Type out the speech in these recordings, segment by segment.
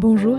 Bonjour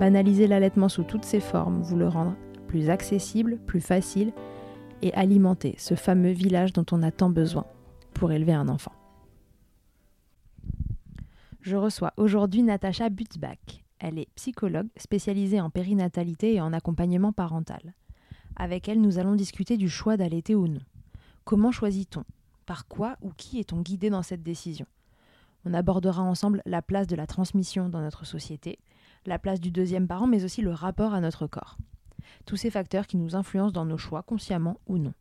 banaliser l'allaitement sous toutes ses formes, vous le rendre plus accessible, plus facile et alimenter ce fameux village dont on a tant besoin pour élever un enfant. Je reçois aujourd'hui Natacha Butzbach. Elle est psychologue spécialisée en périnatalité et en accompagnement parental. Avec elle, nous allons discuter du choix d'allaiter ou non. Comment choisit-on ? Par quoi ou qui est-on guidé dans cette décision ? On abordera ensemble la place de la transmission dans notre société, la place du deuxième parent, mais aussi le rapport à notre corps. Tous ces facteurs qui nous influencent dans nos choix, consciemment ou non.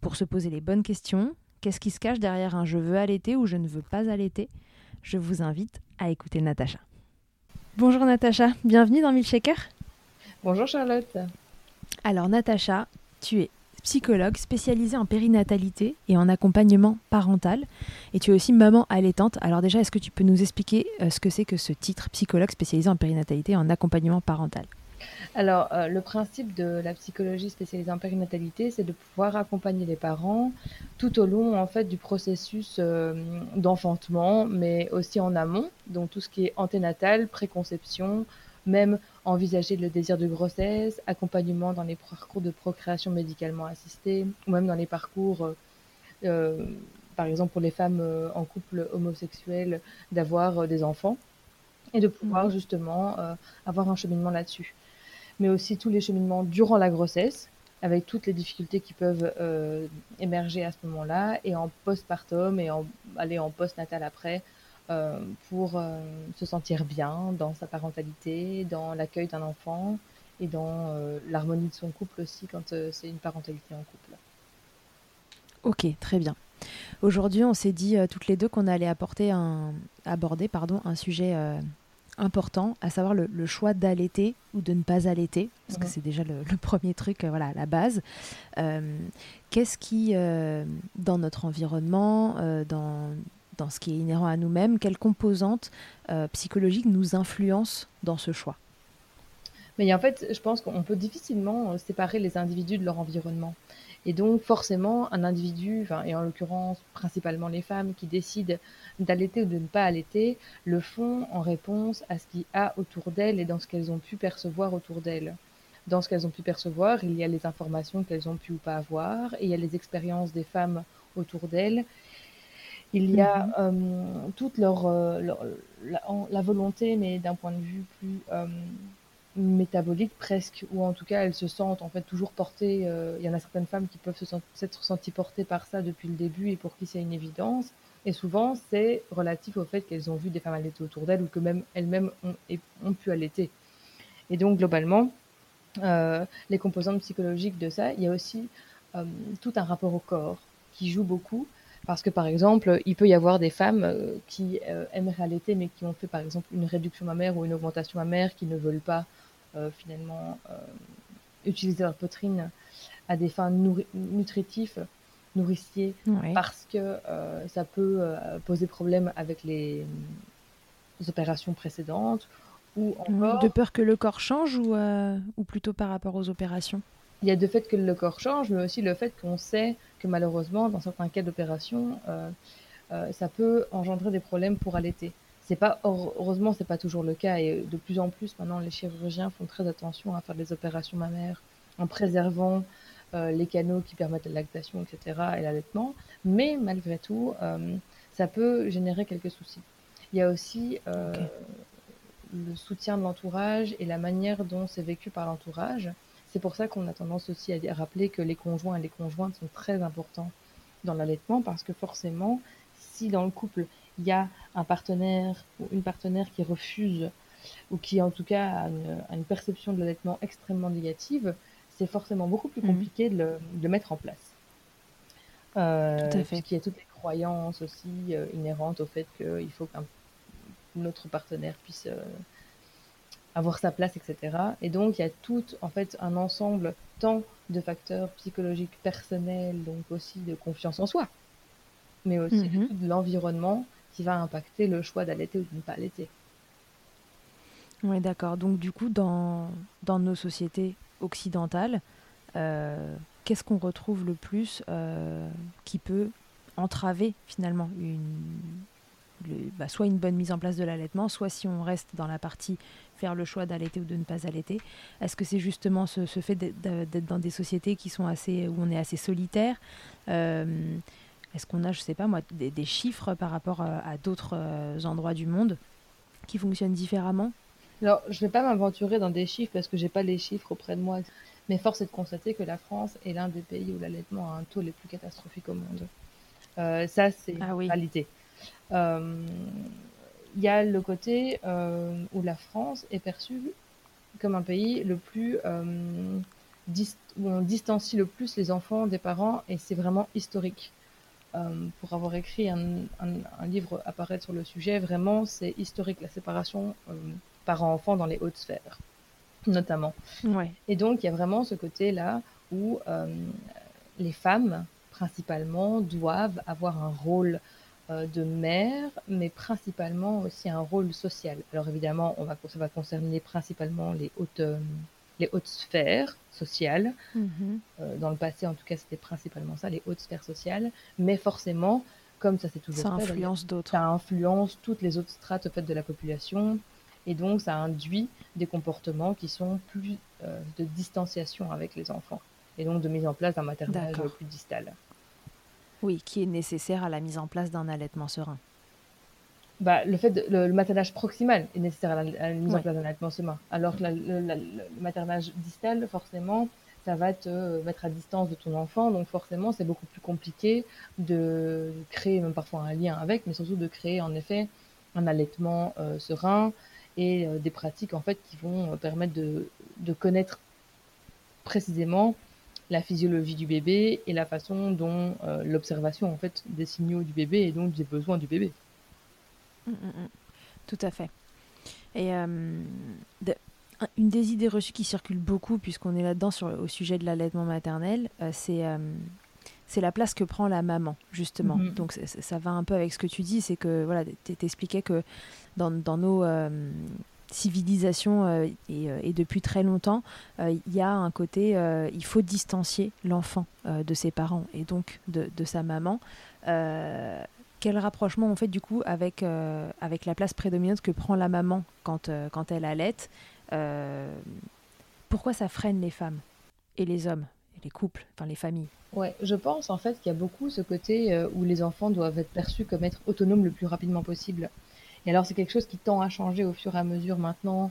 Pour se poser les bonnes questions, qu'est-ce qui se cache derrière un « je veux allaiter » ou « je ne veux pas allaiter », je vous invite à écouter Natacha. Bonjour Natacha, bienvenue dans Milkshaker. Bonjour Charlotte. Alors Natacha, tu es psychologue spécialisée en périnatalité et en accompagnement parental et tu es aussi maman allaitante. Alors déjà, est-ce que tu peux nous expliquer ce que c'est que ce titre psychologue spécialisée en périnatalité et en accompagnement parental ? Alors, le principe de la psychologie spécialisée en périnatalité, c'est de pouvoir accompagner les parents tout au long en fait, du processus d'enfantement, mais aussi en amont, donc tout ce qui est anténatal, préconception, même envisager le désir de grossesse, accompagnement dans les parcours de procréation médicalement assistée, ou même dans les parcours, par exemple pour les femmes en couple homosexuel, d'avoir des enfants, et de pouvoir justement avoir un cheminement là-dessus. Mais aussi tous les cheminements durant la grossesse, avec toutes les difficultés qui peuvent émerger à ce moment-là, et en postpartum, et aller en postnatal après, pour se sentir bien dans sa parentalité, dans l'accueil d'un enfant, et dans l'harmonie de son couple aussi, quand c'est une parentalité en couple. Ok, très bien. Aujourd'hui, on s'est dit toutes les deux qu'on allait aborder un sujet important, à savoir le choix d'allaiter ou de ne pas allaiter, parce que c'est déjà le premier truc, à la base. Qu'est-ce qui, dans notre environnement, dans ce qui est inhérent à nous-mêmes, quelles composantes psychologiques nous influencent dans ce choix ? Mais en fait, je pense qu'on peut difficilement séparer les individus de leur environnement. Et donc, forcément, un individu, et en l'occurrence, principalement les femmes, qui décident d'allaiter ou de ne pas allaiter, le font en réponse à ce qu'il y a autour d'elles et dans ce qu'elles ont pu percevoir autour d'elles. Dans ce qu'elles ont pu percevoir, il y a les informations qu'elles ont pu ou pas avoir, et il y a les expériences des femmes autour d'elles. Il y a toute la volonté, mais d'un point de vue plus... métabolique presque, ou en tout cas elles se sentent en fait toujours portées, il y en a certaines femmes qui peuvent s'être senties portées par ça depuis le début et pour qui c'est une évidence, et souvent c'est relatif au fait qu'elles ont vu des femmes allaiter autour d'elles ou que même elles-mêmes ont pu allaiter. Et donc globalement, les composantes psychologiques de ça, il y a aussi tout un rapport au corps qui joue beaucoup, parce que par exemple, il peut y avoir des femmes qui aimeraient allaiter mais qui ont fait par exemple une réduction mammaire ou une augmentation mammaire, qui ne veulent pas finalement utiliser leur poitrine à des fins nourriciers, oui. Parce que ça peut poser problème avec les opérations précédentes ou encore... De peur que le corps change ou plutôt par rapport aux opérations ? Il y a le fait que le corps change, mais aussi le fait qu'on sait que malheureusement, dans certains cas d'opération, ça peut engendrer des problèmes pour allaiter. Heureusement, c'est pas toujours le cas, et de plus en plus maintenant, les chirurgiens font très attention à faire des opérations mammaires en préservant les canaux qui permettent la lactation, etc., et l'allaitement. Mais malgré tout, ça peut générer quelques soucis. Il y a aussi le soutien de l'entourage et la manière dont c'est vécu par l'entourage. C'est pour ça qu'on a tendance aussi à rappeler que les conjoints et les conjointes sont très importants dans l'allaitement, parce que forcément, si dans le couple, il y a un partenaire ou une partenaire qui refuse ou qui en tout cas a une perception de l'allaitement extrêmement négative, c'est forcément beaucoup plus compliqué de le mettre en place. Tout à fait. Puisqu'il y a toutes les croyances aussi inhérentes au fait qu'il faut qu'un autre partenaire puisse avoir sa place, etc. Et donc, il y a tout, en fait, un ensemble tant de facteurs psychologiques personnels, donc aussi de confiance en soi, mais aussi de l'environnement qui va impacter le choix d'allaiter ou de ne pas allaiter. Oui, d'accord. Donc, du coup, dans nos sociétés occidentales, qu'est-ce qu'on retrouve le plus qui peut entraver, finalement, soit une bonne mise en place de l'allaitement, soit si on reste dans la partie faire le choix d'allaiter ou de ne pas allaiter. Est-ce que c'est justement ce fait d'être dans des sociétés qui sont où on est assez solitaire? Est-ce qu'on a, je ne sais pas moi, des chiffres par rapport à d'autres endroits du monde qui fonctionnent différemment? Alors, je ne vais pas m'aventurer dans des chiffres parce que je n'ai pas les chiffres auprès de moi, mais force est de constater que la France est l'un des pays où l'allaitement a un taux les plus catastrophiques au monde. Ça, c'est une réalité. Il y a le côté où la France est perçue comme un pays le plus où on distancie le plus les enfants des parents, et c'est vraiment historique. Pour avoir écrit un livre apparaître sur le sujet, vraiment c'est historique la séparation parents-enfants dans les hautes sphères, notamment. Ouais. Et donc il y a vraiment ce côté-là où les femmes principalement doivent avoir un rôle de mère, mais principalement aussi un rôle social. Alors évidemment, ça va concerner principalement les hautes sphères sociales. Dans le passé, en tout cas, c'était principalement ça, les hautes sphères sociales. Mais forcément, comme ça s'est toujours fait, ça influence d'autres. Ça influence toutes les autres strates au fait, de la population. Et donc, ça induit des comportements qui sont plus de distanciation avec les enfants. Et donc, de mise en place d'un maternage plus distal. Oui, qui est nécessaire à la mise en place d'un allaitement serein. Le maternage proximal est nécessaire à la mise en place d'un allaitement serein. Alors que le maternage distal, forcément, ça va te mettre à distance de ton enfant. Donc forcément, c'est beaucoup plus compliqué de créer même parfois un lien avec, mais surtout de créer en effet un allaitement serein et des pratiques en fait, qui vont permettre de connaître précisément la physiologie du bébé et la façon dont l'observation en fait, des signaux du bébé et donc des besoins du bébé. Tout à fait. Et une des idées reçues qui circule beaucoup, puisqu'on est là-dedans au sujet de l'allaitement maternel, c'est la place que prend la maman, justement. Donc ça va un peu avec ce que tu dis, c'est que voilà, t'expliquais que dans nos civilisation et depuis très longtemps, il y a un côté, il faut distancier l'enfant de ses parents et donc de sa maman. Quel rapprochement on fait du coup avec la place prédominante que prend la maman quand elle allait? Pourquoi ça freine les femmes et les hommes, et les couples, enfin les familles? Ouais, je pense en fait qu'il y a beaucoup ce côté où les enfants doivent être perçus comme être autonomes le plus rapidement possible. Et alors, c'est quelque chose qui tend à changer au fur et à mesure maintenant,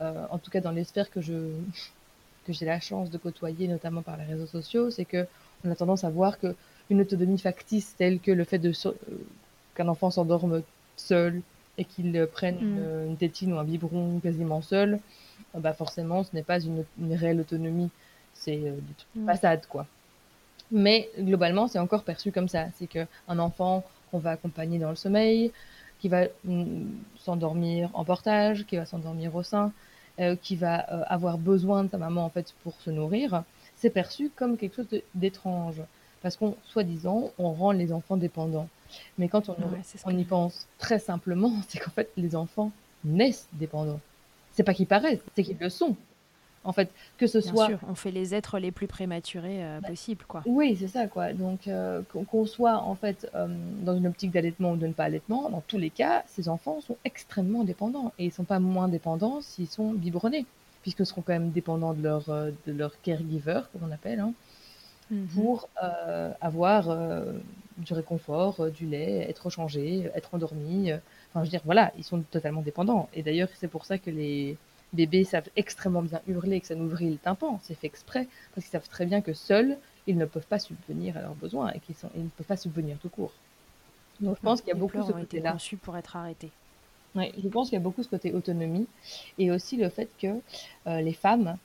en tout cas dans les sphères que j'ai la chance de côtoyer, notamment par les réseaux sociaux, c'est qu'on a tendance à voir qu'une autonomie factice telle que le fait qu'un enfant s'endorme seul et qu'il prenne une tétine ou un biberon quasiment seul, forcément, ce n'est pas une réelle autonomie, c'est des trucs façades, quoi. Mais globalement, c'est encore perçu comme ça, c'est qu'un enfant qu'on va accompagner dans le sommeil, qui va s'endormir en portage, qui va s'endormir au sein, qui va avoir besoin de sa maman en fait pour se nourrir, c'est perçu comme quelque chose d'étrange. Parce qu'on, soi-disant, on rend les enfants dépendants. Mais quand on y pense très simplement, c'est qu'en fait, les enfants naissent dépendants. C'est pas qu'ils paraissent, c'est qu'ils le sont. En fait, que ce soit... Bien sûr, on fait les êtres les plus prématurés possibles, quoi. Oui, c'est ça, quoi. Donc, qu'on soit, en fait, dans une optique d'allaitement ou de ne pas allaitement, dans tous les cas, ces enfants sont extrêmement dépendants. Et ils ne sont pas moins dépendants s'ils sont biberonnés, puisqu'ils seront quand même dépendants de leur caregiver, comme on appelle, pour avoir du réconfort, du lait, être changé, être endormi. Enfin, je veux dire, voilà, ils sont totalement dépendants. Et d'ailleurs, c'est pour ça que les bébés savent extrêmement bien hurler, que ça nous vrille le tympan. C'est fait exprès, parce qu'ils savent très bien que seuls, ils ne peuvent pas subvenir à leurs besoins et qu'ils ne peuvent pas subvenir tout court. Donc, je pense qu'il y a beaucoup de ce côté-là. Conçus pour être arrêtés. Oui, je pense qu'il y a beaucoup ce côté autonomie et aussi le fait que les femmes,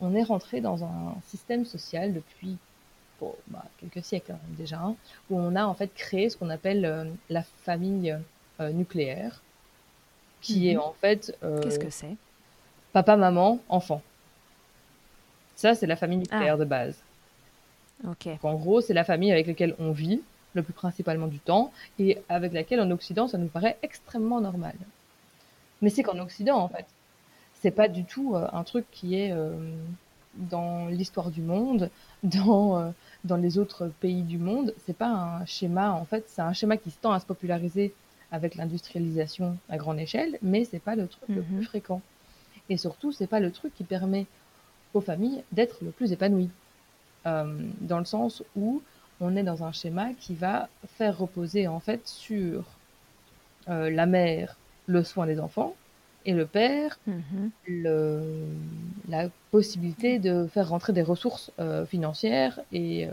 on est rentré dans un système social depuis quelques siècles déjà, hein, où on a en fait créé ce qu'on appelle la famille nucléaire, qui est en fait... Qu'est-ce que c'est ? Papa, maman, enfant. Ça, c'est la famille nucléaire de base. Okay. Donc, en gros, c'est la famille avec laquelle on vit le plus principalement du temps, et avec laquelle, en Occident, ça nous paraît extrêmement normal. Mais c'est qu'en Occident, en fait. C'est pas du tout un truc qui est dans l'histoire du monde, dans les autres pays du monde. C'est pas un schéma, en fait. C'est un schéma qui se tend à se populariser avec l'industrialisation à grande échelle, mais c'est pas le truc le plus fréquent. Et surtout, c'est pas le truc qui permet aux familles d'être le plus épanouies. Dans le sens où on est dans un schéma qui va faire reposer en fait sur la mère le soin des enfants et le père la possibilité de faire rentrer des ressources financières et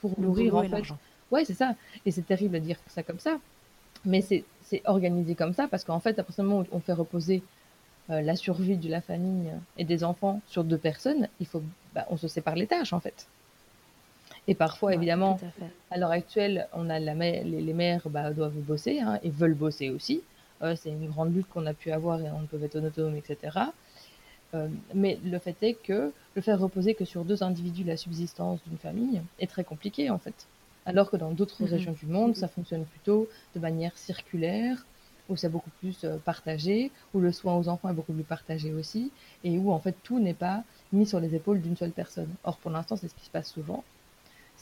pour nourrir en fait. Ouais, c'est ça. Et c'est terrible de dire ça comme ça, mais c'est organisé comme ça parce qu'en fait, à partir du moment où on fait reposer la survie de la famille et des enfants sur deux personnes, on se sépare les tâches en fait. Et parfois, évidemment, à l'heure actuelle, on a les mères doivent bosser et veulent bosser aussi. C'est une grande lutte qu'on a pu avoir et on peut être autonome, etc. Mais le fait est que le faire reposer que sur deux individus la subsistance d'une famille est très compliqué, en fait. Alors que dans d'autres régions du monde, ça fonctionne plutôt de manière circulaire, où c'est beaucoup plus partagé, où le soin aux enfants est beaucoup plus partagé aussi, et où, en fait, tout n'est pas mis sur les épaules d'une seule personne. Or, pour l'instant, c'est ce qui se passe souvent.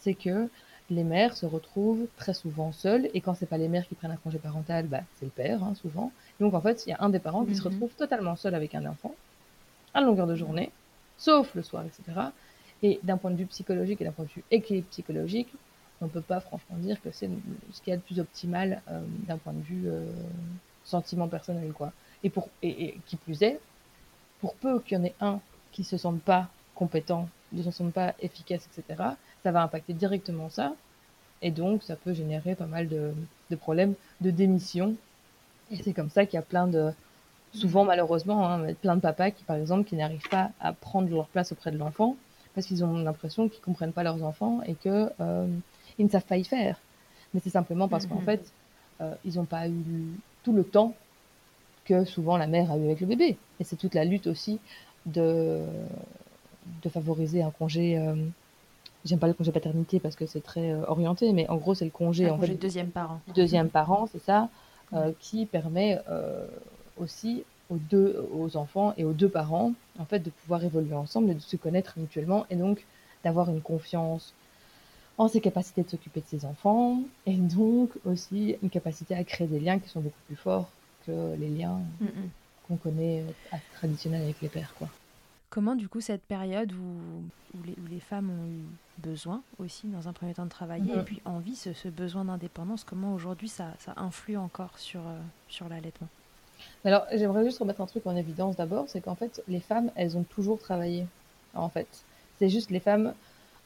C'est que les mères se retrouvent très souvent seules, et quand c'est pas les mères qui prennent un congé parental, c'est le père, souvent. Donc en fait, il y a un des parents qui se retrouve totalement seul avec un enfant, à longueur de journée, sauf le soir, etc. Et d'un point de vue psychologique et d'un point de vue équilibre psychologique, on peut pas franchement dire que c'est ce qu'il y a de plus optimal d'un point de vue sentiment personnel, quoi. Et qui plus est, pour peu qu'il y en ait un qui se sente pas compétent, ne se sentent pas efficaces, etc., ça va impacter directement ça. Et donc, ça peut générer pas mal de problèmes de démission. Et c'est comme ça qu'il y a souvent malheureusement, plein de papas qui, par exemple, qui n'arrivent pas à prendre leur place auprès de l'enfant parce qu'ils ont l'impression qu'ils ne comprennent pas leurs enfants et qu'ils ne savent pas y faire. Mais c'est simplement parce qu'en fait, ils n'ont pas eu tout le temps que souvent la mère a eu avec le bébé. Et c'est toute la lutte aussi de favoriser un congé, j'aime pas le congé paternité parce que c'est très orienté, mais en gros c'est le congé fait, deuxième parent. Deuxième parent, c'est ça, qui permet aussi aux enfants et aux deux parents en fait de pouvoir évoluer ensemble et de se connaître mutuellement et donc d'avoir une confiance en ses capacités de s'occuper de ses enfants et donc aussi une capacité à créer des liens qui sont beaucoup plus forts que les liens qu'on connaît traditionnels avec les pères, quoi. Comment, du coup, cette période où les femmes ont eu besoin aussi, dans un premier temps, de travailler, et puis envie, ce besoin d'indépendance, comment aujourd'hui ça influe encore sur l'allaitement ? Alors, j'aimerais juste remettre un truc en évidence d'abord, c'est qu'en fait, les femmes, elles ont toujours travaillé, en fait. C'est juste les femmes,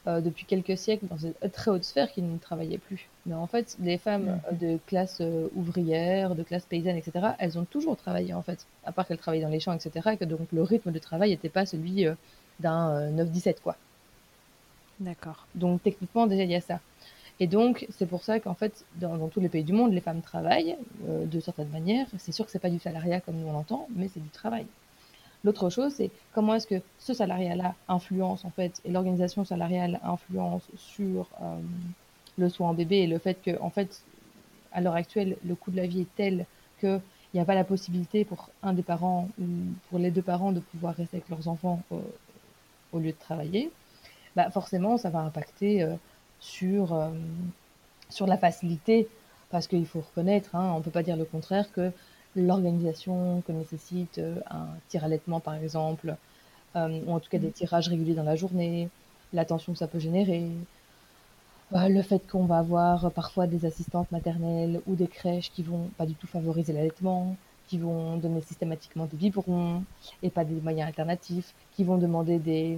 depuis quelques siècles, dans cette très haute sphère, qui ne travaillaient plus. Mais en fait, les femmes de classe ouvrière, de classe paysanne, etc., elles ont toujours travaillé, en fait. À part qu'elles travaillaient dans les champs, etc., et que donc le rythme de travail n'était pas celui d'un 9-17, quoi. D'accord. Donc techniquement, déjà, il y a ça. Et donc, c'est pour ça qu'en fait, dans tous les pays du monde, les femmes travaillent de certaines manières. C'est sûr que ce n'est pas du salariat comme nous on l'entend, mais c'est du travail. L'autre chose, c'est comment est-ce que ce salariat-là influence, en fait, et l'organisation salariale influence sur le soin en bébé et le fait que, en fait, à l'heure actuelle, le coût de la vie est tel que il n'y a pas la possibilité pour un des parents ou pour les deux parents de pouvoir rester avec leurs enfants au lieu de travailler, forcément, ça va impacter sur la facilité, parce qu'il faut reconnaître, on ne peut pas dire le contraire, que l'organisation que nécessite un tir-allaitement, par exemple, ou en tout cas des tirages réguliers dans la journée, la tension que ça peut générer, Le fait qu'on va avoir parfois des assistantes maternelles ou des crèches qui vont pas du tout favoriser l'allaitement, qui vont donner systématiquement des biberons et pas des moyens alternatifs, qui vont demander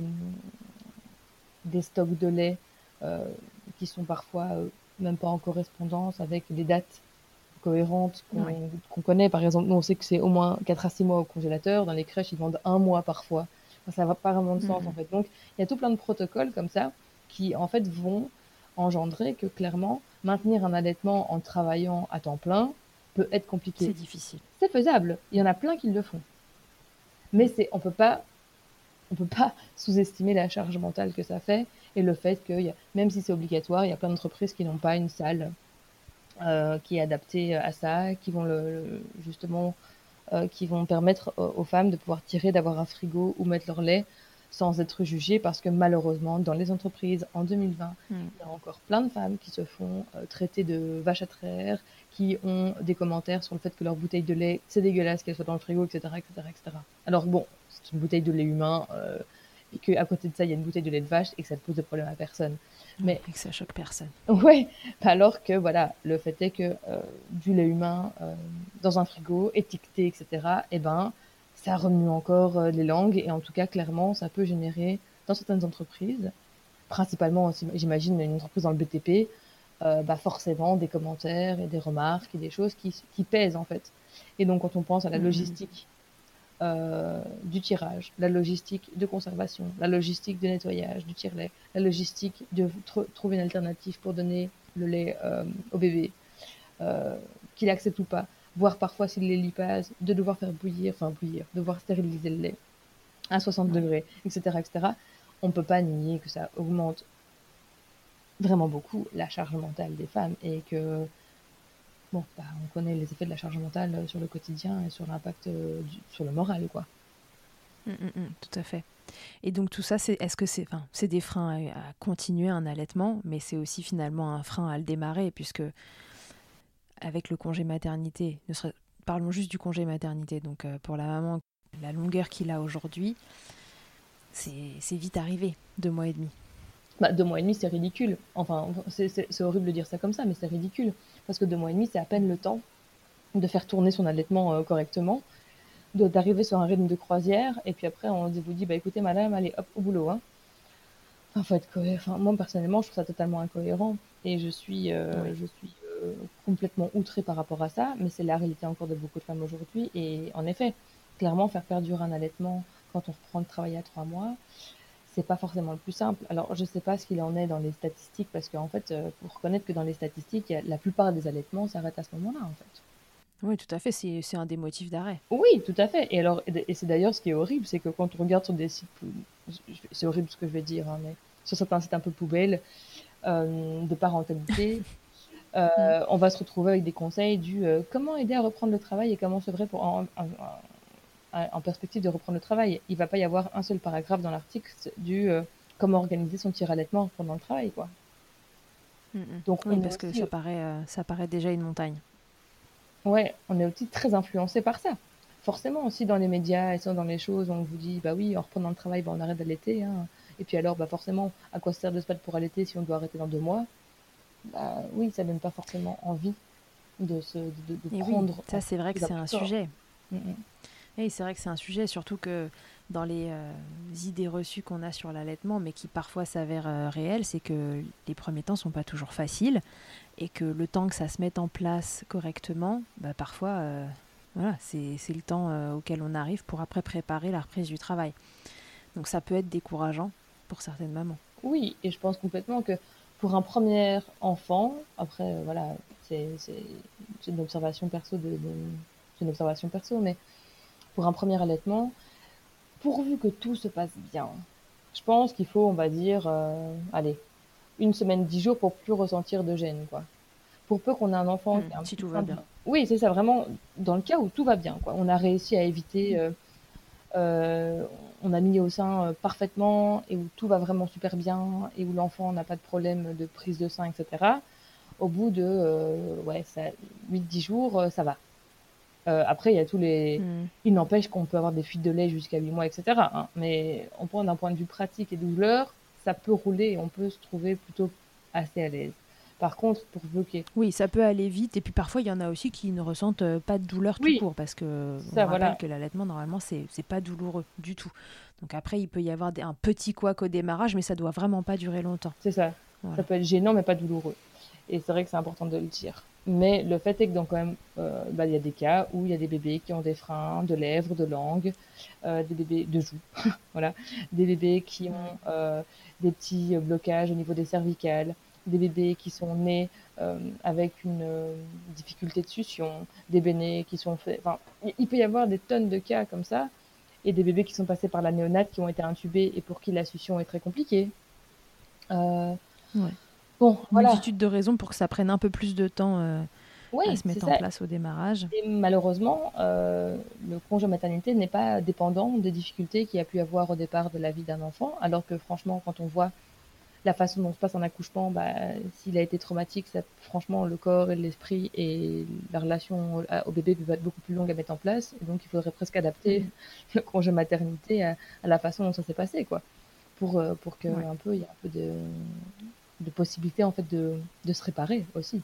des stocks de lait qui sont parfois même pas en correspondance avec des dates cohérentes qu'on connaît. Par exemple, nous, on sait que c'est au moins 4 à 6 mois au congélateur. Dans les crèches, ils vendent un mois parfois. Enfin, ça n'a pas vraiment de sens, en fait. Donc, il y a tout plein de protocoles comme ça qui, en fait, vont engendrer que, clairement, maintenir un allaitement en travaillant à temps plein peut être compliqué. C'est difficile. C'est faisable. Il y en a plein qui le font. Mais on peut pas sous-estimer la charge mentale que ça fait et le fait que, même si c'est obligatoire, il y a plein d'entreprises qui n'ont pas une salle qui est adaptée à ça, qui vont qui vont permettre aux femmes de pouvoir tirer, d'avoir un frigo ou mettre leur lait sans être jugées, parce que malheureusement, dans les entreprises, en 2020, il y a encore plein de femmes qui se font traiter de vaches à traire, qui ont des commentaires sur le fait que leur bouteille de lait, c'est dégueulasse qu'elle soit dans le frigo, etc., etc., etc. Alors bon, c'est une bouteille de lait humain, et qu'à côté de ça, il y a une bouteille de lait de vache, et que ça ne pose de problème à personne. Mais et que ça choque personne. Oui, alors que voilà, le fait est que du lait humain dans un frigo, étiqueté, etc., eh ben, ça remue encore les langues, et en tout cas, clairement, ça peut générer, dans certaines entreprises, principalement, j'imagine, une entreprise dans le BTP, forcément des commentaires et des remarques et des choses qui pèsent, en fait. Et donc, quand on pense à la logistique du tirage, la logistique de conservation, la logistique de nettoyage du tire-lait, la logistique de trouver une alternative pour donner le lait au bébé, qu'il accepte ou pas, voire parfois s'il les lipase, de devoir faire bouillir, devoir stériliser le lait à 60 degrés, etc., etc., on ne peut pas nier que ça augmente vraiment beaucoup la charge mentale des femmes et que, on connaît les effets de la charge mentale sur le quotidien et sur l'impact sur le moral, quoi. Tout à fait. Et donc tout ça, c'est des freins à continuer un allaitement, mais c'est aussi finalement un frein à le démarrer, puisque avec le congé maternité, parlons juste du congé maternité, donc pour la maman, la longueur qu'il a aujourd'hui, c'est vite arrivé, 2 mois et demi. 2 mois et demi, c'est ridicule. Enfin, c'est horrible de dire ça comme ça, mais c'est ridicule. Parce que 2 mois et demi, c'est à peine le temps de faire tourner son allaitement correctement, d'arriver sur un rythme de croisière, et puis après, on vous dit, écoutez, madame, allez, hop, au boulot. Hein. Moi, personnellement, je trouve ça totalement incohérent, et je suis complètement outrée par rapport à ça, mais c'est la réalité encore de beaucoup de femmes aujourd'hui, et en effet, clairement, faire perdurer un allaitement quand on reprend le travail à 3 mois, c'est pas forcément le plus simple. Alors, je sais pas ce qu'il en est dans les statistiques, parce qu'en fait, faut reconnaître que dans les statistiques, la plupart des allaitements s'arrêtent à ce moment-là, en fait. Oui, tout à fait, c'est un des motifs d'arrêt. Oui, tout à fait. Et c'est d'ailleurs ce qui est horrible, c'est que quand on regarde sur des sites, c'est horrible ce que je vais dire, mais sur certains sites un peu poubelles, de parentalité, on va se retrouver avec des conseils du comment aider à reprendre le travail et comment c'est vrai pour en perspective de reprendre le travail. Il ne va pas y avoir un seul paragraphe dans l'article du comment organiser son tir-allaitement en reprenant le travail, quoi. Donc, oui, parce que ça paraît déjà une montagne. Ouais, on est aussi très influencé par ça. Forcément, aussi dans les médias et dans les choses, on vous dit, en reprenant le travail, on arrête d'allaiter. Hein. Et puis alors, forcément, à quoi se sert de se battre pour allaiter si on doit arrêter dans 2 mois ? Oui, ça ne donne pas forcément envie de prendre... Oui, ça, c'est vrai que c'est un sujet. Et c'est vrai que c'est un sujet, surtout que dans les idées reçues qu'on a sur l'allaitement, mais qui parfois s'avèrent réelles, c'est que les premiers temps ne sont pas toujours faciles et que le temps que ça se mette en place correctement, parfois, c'est le temps auquel on arrive pour après préparer la reprise du travail. Donc ça peut être décourageant pour certaines mamans. Oui, et je pense complètement que pour un premier enfant, après, c'est une observation perso, mais... Pour un premier allaitement, pourvu que tout se passe bien, je pense qu'il faut, on va dire, 1 semaine, 10 jours pour plus ressentir de gêne, quoi. Pour peu qu'on ait un enfant... si tout va bien. Oui, c'est ça, vraiment, dans le cas où tout va bien, quoi. On a réussi à éviter... on a mis au sein parfaitement, et où tout va vraiment super bien, et où l'enfant n'a pas de problème de prise de sein, etc. Au bout de 8-10 jours, ça va. Après, il y a tous les... Il n'empêche qu'on peut avoir des fuites de lait jusqu'à 8 mois, etc. Hein. Mais d'un point de vue pratique et douleur, ça peut rouler et on peut se trouver plutôt assez à l'aise. Par contre, pour bloquer... Oui, ça peut aller vite. Et puis parfois, il y en a aussi qui ne ressentent pas de douleur tout court. Parce qu'on rappelle que l'allaitement, normalement, c'est pas douloureux du tout. Donc après, il peut y avoir un petit couac au démarrage, mais ça doit vraiment pas durer longtemps. C'est ça. Voilà. Ça peut être gênant, mais pas douloureux. Et c'est vrai que c'est important de le dire. Mais le fait est que dans quand même, y a des cas où il y a des bébés qui ont des freins de lèvres, de langue, des bébés de joues, voilà, des bébés qui ont des petits blocages au niveau des cervicales, des bébés qui sont nés avec une difficulté de succion, des bébés qui sont faits... Enfin, il peut y avoir des tonnes de cas comme ça, et des bébés qui sont passés par la néonate, qui ont été intubés et pour qui la succion est très compliquée. Ouais. Bon, voilà. Une multitude de raisons pour que ça prenne un peu plus de temps à se mettre en place au démarrage. Et malheureusement, le congé maternité n'est pas dépendant des difficultés qu'il y a pu avoir au départ de la vie d'un enfant, alors que franchement, quand on voit la façon dont se passe un accouchement, s'il a été traumatique, ça, franchement, le corps et l'esprit et la relation au bébé peut être beaucoup plus longue à mettre en place. Et donc, il faudrait presque adapter le congé maternité à la façon dont ça s'est passé, quoi, pour que il y ait un peu de possibilité en fait de se réparer aussi.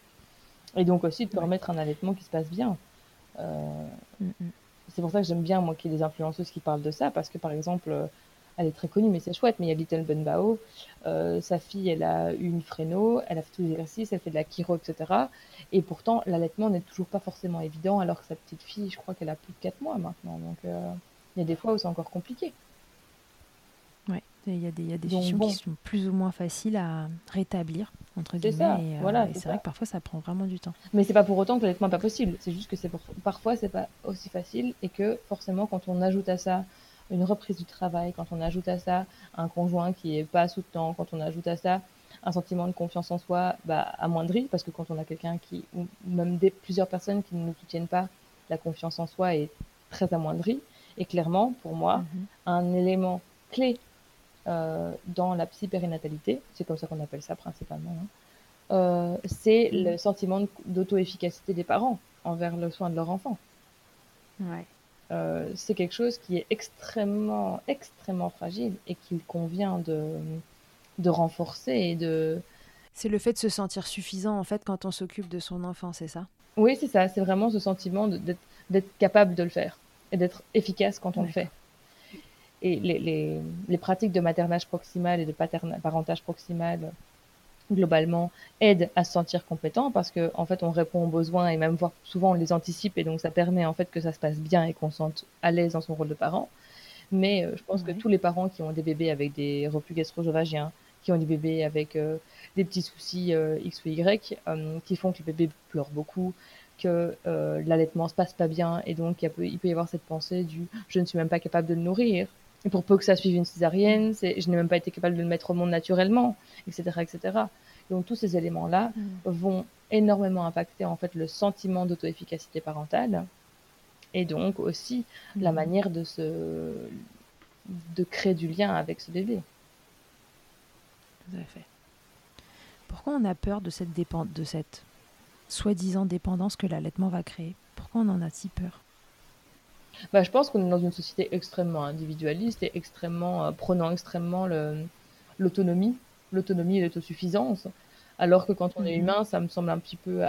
Et donc aussi de permettre un allaitement qui se passe bien. C'est pour ça que j'aime bien, moi, qu'il y ait des influenceuses qui parlent de ça, parce que, par exemple... Elle est très connue, mais c'est chouette. Mais il y a Little Ben Bao. Sa fille, elle a une fréno, elle a fait tous les exercices, elle fait de la chiro, etc. Et pourtant, l'allaitement n'est toujours pas forcément évident, alors que sa petite fille, je crois qu'elle a plus de 4 mois maintenant. Donc, il y a des fois où c'est encore compliqué. Oui, il y a des suctions qui sont plus ou moins faciles à rétablir, entre guillemets. Ça, et, c'est vrai que parfois, ça prend vraiment du temps. Mais c'est pas pour autant que l'allaitement n'est pas possible. C'est juste que parfois, c'est pas aussi facile et que forcément, quand on ajoute à ça une reprise du travail, quand on ajoute à ça un conjoint qui n'est pas soutenant, quand on ajoute à ça un sentiment de confiance en soi amoindri, parce que quand on a quelqu'un qui, ou même plusieurs personnes qui ne nous soutiennent pas, la confiance en soi est très amoindrie. Et clairement, pour moi, un élément clé dans la psy-périnatalité, c'est comme ça qu'on appelle ça principalement, c'est le sentiment d'auto-efficacité des parents envers le soin de leur enfant. Ouais. C'est quelque chose qui est extrêmement, extrêmement fragile et qu'il convient de renforcer et de... C'est le fait de se sentir suffisant, en fait, quand on s'occupe de son enfant, c'est ça ? Oui, c'est ça. C'est vraiment ce sentiment d'être capable de le faire et d'être efficace quand on le fait. Et les pratiques de maternage proximal et de parentage proximal, globalement, aident à se sentir compétent parce que en fait on répond aux besoins et même souvent on les anticipe et donc ça permet en fait que ça se passe bien et qu'on se sente à l'aise dans son rôle de parent. Mais je pense que tous les parents qui ont des bébés avec des reflux gastro-œsophagien, qui ont des bébés avec des petits soucis X ou Y, qui font que le bébé pleure beaucoup, que l'allaitement se passe pas bien et donc il peut y avoir cette pensée du « je ne suis même pas capable de le nourrir ». Et pour peu que ça suive une césarienne, je n'ai même pas été capable de le mettre au monde naturellement, etc., etc. Donc tous ces éléments-là vont énormément impacter en fait le sentiment d'auto-efficacité parentale et donc aussi la manière de créer du lien avec ce bébé. Tout à fait. Pourquoi on a peur de cette soi-disant dépendance que l'allaitement va créer ? Pourquoi on en a si peur ? Je pense qu'on est dans une société extrêmement individualiste et extrêmement prônant extrêmement l'autonomie et l'autosuffisance, alors que quand on est humain, ça me semble un petit peu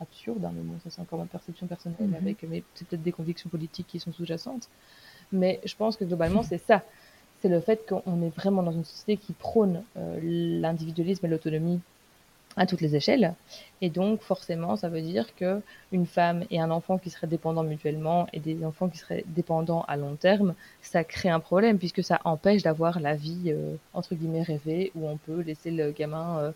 absurde, mais bon, ça c'est encore ma perception personnelle, c'est peut-être des convictions politiques qui sont sous-jacentes, mais je pense que globalement c'est ça, c'est le fait qu'on est vraiment dans une société qui prône l'individualisme et l'autonomie à toutes les échelles. Et donc, forcément, ça veut dire qu'une femme et un enfant qui seraient dépendants mutuellement et des enfants qui seraient dépendants à long terme, ça crée un problème puisque ça empêche d'avoir la vie, entre guillemets, rêvée où on peut laisser le gamin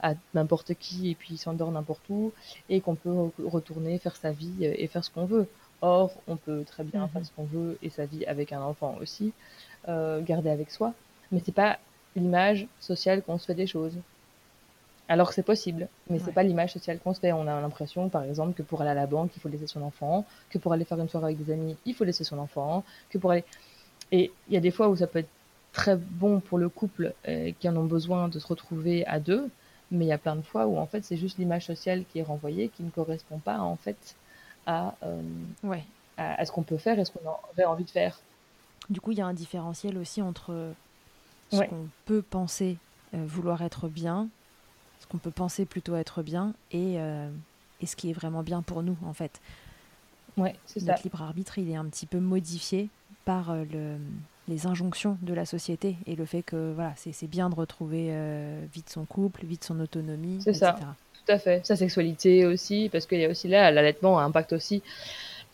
à n'importe qui et puis il s'endort n'importe où et qu'on peut retourner faire sa vie et faire ce qu'on veut. Or, on peut très bien faire ce qu'on veut et sa vie avec un enfant aussi, garder avec soi. Mais c'est pas l'image sociale qu'on se fait des choses. Alors que c'est possible, mais c'est pas l'image sociale qu'on se fait. On a l'impression, par exemple, que pour aller à la banque, il faut laisser son enfant, que pour aller faire une soirée avec des amis, il faut laisser son enfant, que pour aller... Et il y a des fois où ça peut être très bon pour le couple qui en ont besoin de se retrouver à deux, mais il y a plein de fois où, en fait, c'est juste l'image sociale qui est renvoyée, qui ne correspond pas, en fait, à ce qu'on peut faire et ce qu'on aurait envie de faire. Du coup, il y a un différentiel aussi entre ce qu'on peut penser vouloir être bien ce qu'on peut penser plutôt être bien et ce qui est vraiment bien pour nous, en fait. Ouais, c'est ça. Notre libre arbitre, il est un petit peu modifié par les injonctions de la société et le fait que voilà, c'est bien de retrouver vite son couple, vite son autonomie, c'est etc. Ça, tout à fait. Sa sexualité aussi, parce qu'il y a aussi là, l'allaitement impacte aussi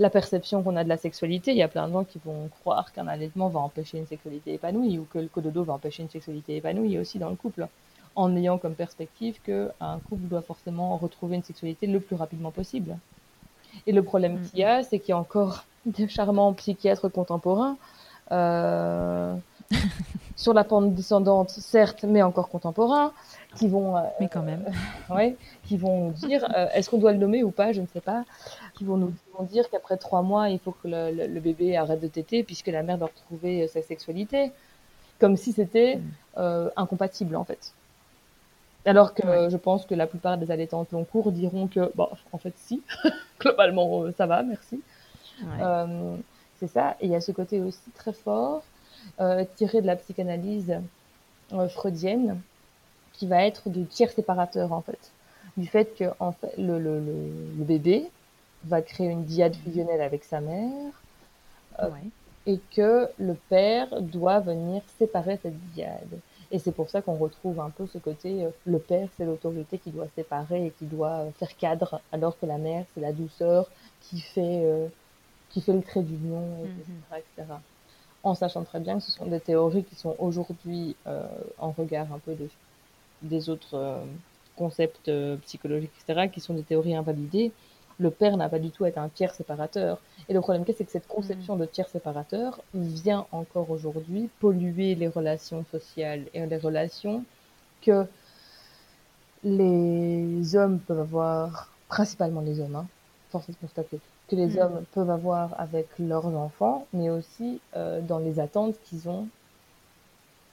la perception qu'on a de la sexualité. Il y a plein de gens qui vont croire qu'un allaitement va empêcher une sexualité épanouie ou que le cododo va empêcher une sexualité épanouie aussi dans le couple, en ayant comme perspective qu'un couple doit forcément retrouver une sexualité le plus rapidement possible. Et le problème qu'il y a, c'est qu'il y a encore des charmants psychiatres contemporains sur la pente descendante, certes, mais encore contemporains, qui vont, mais quand même, ouais, qui vont dire, est-ce qu'on doit le nommer ou pas, je ne sais pas, qui vont nous dire qu'après 3 mois, il faut que le bébé arrête de téter puisque la mère doit retrouver sa sexualité, comme si c'était incompatible en fait. Alors que je pense que la plupart des allaitantes long cours diront que, bon, en fait, si, globalement, ça va, merci. Ouais. C'est ça. Et il y a ce côté aussi très fort, tiré de la psychanalyse freudienne, qui va être du tiers séparateur, en fait. Du fait que en fait, le bébé va créer une dyade fusionnelle avec sa mère, et que le père doit venir séparer cette dyade. Et c'est pour ça qu'on retrouve un peu ce côté, le père, c'est l'autorité qui doit séparer et qui doit faire cadre, alors que la mère, c'est la douceur qui fait le trait d'union, etc. En sachant très bien que ce sont des théories qui sont aujourd'hui en regard un peu des autres concepts psychologiques, etc., qui sont des théories invalidées. Le père n'a pas du tout été un tiers séparateur. Et le problème, c'est que cette conception de tiers séparateur vient encore aujourd'hui polluer les relations sociales et les relations que les hommes peuvent avoir, principalement les hommes, force est de constater, que les hommes peuvent avoir avec leurs enfants, mais aussi dans les attentes qu'ils ont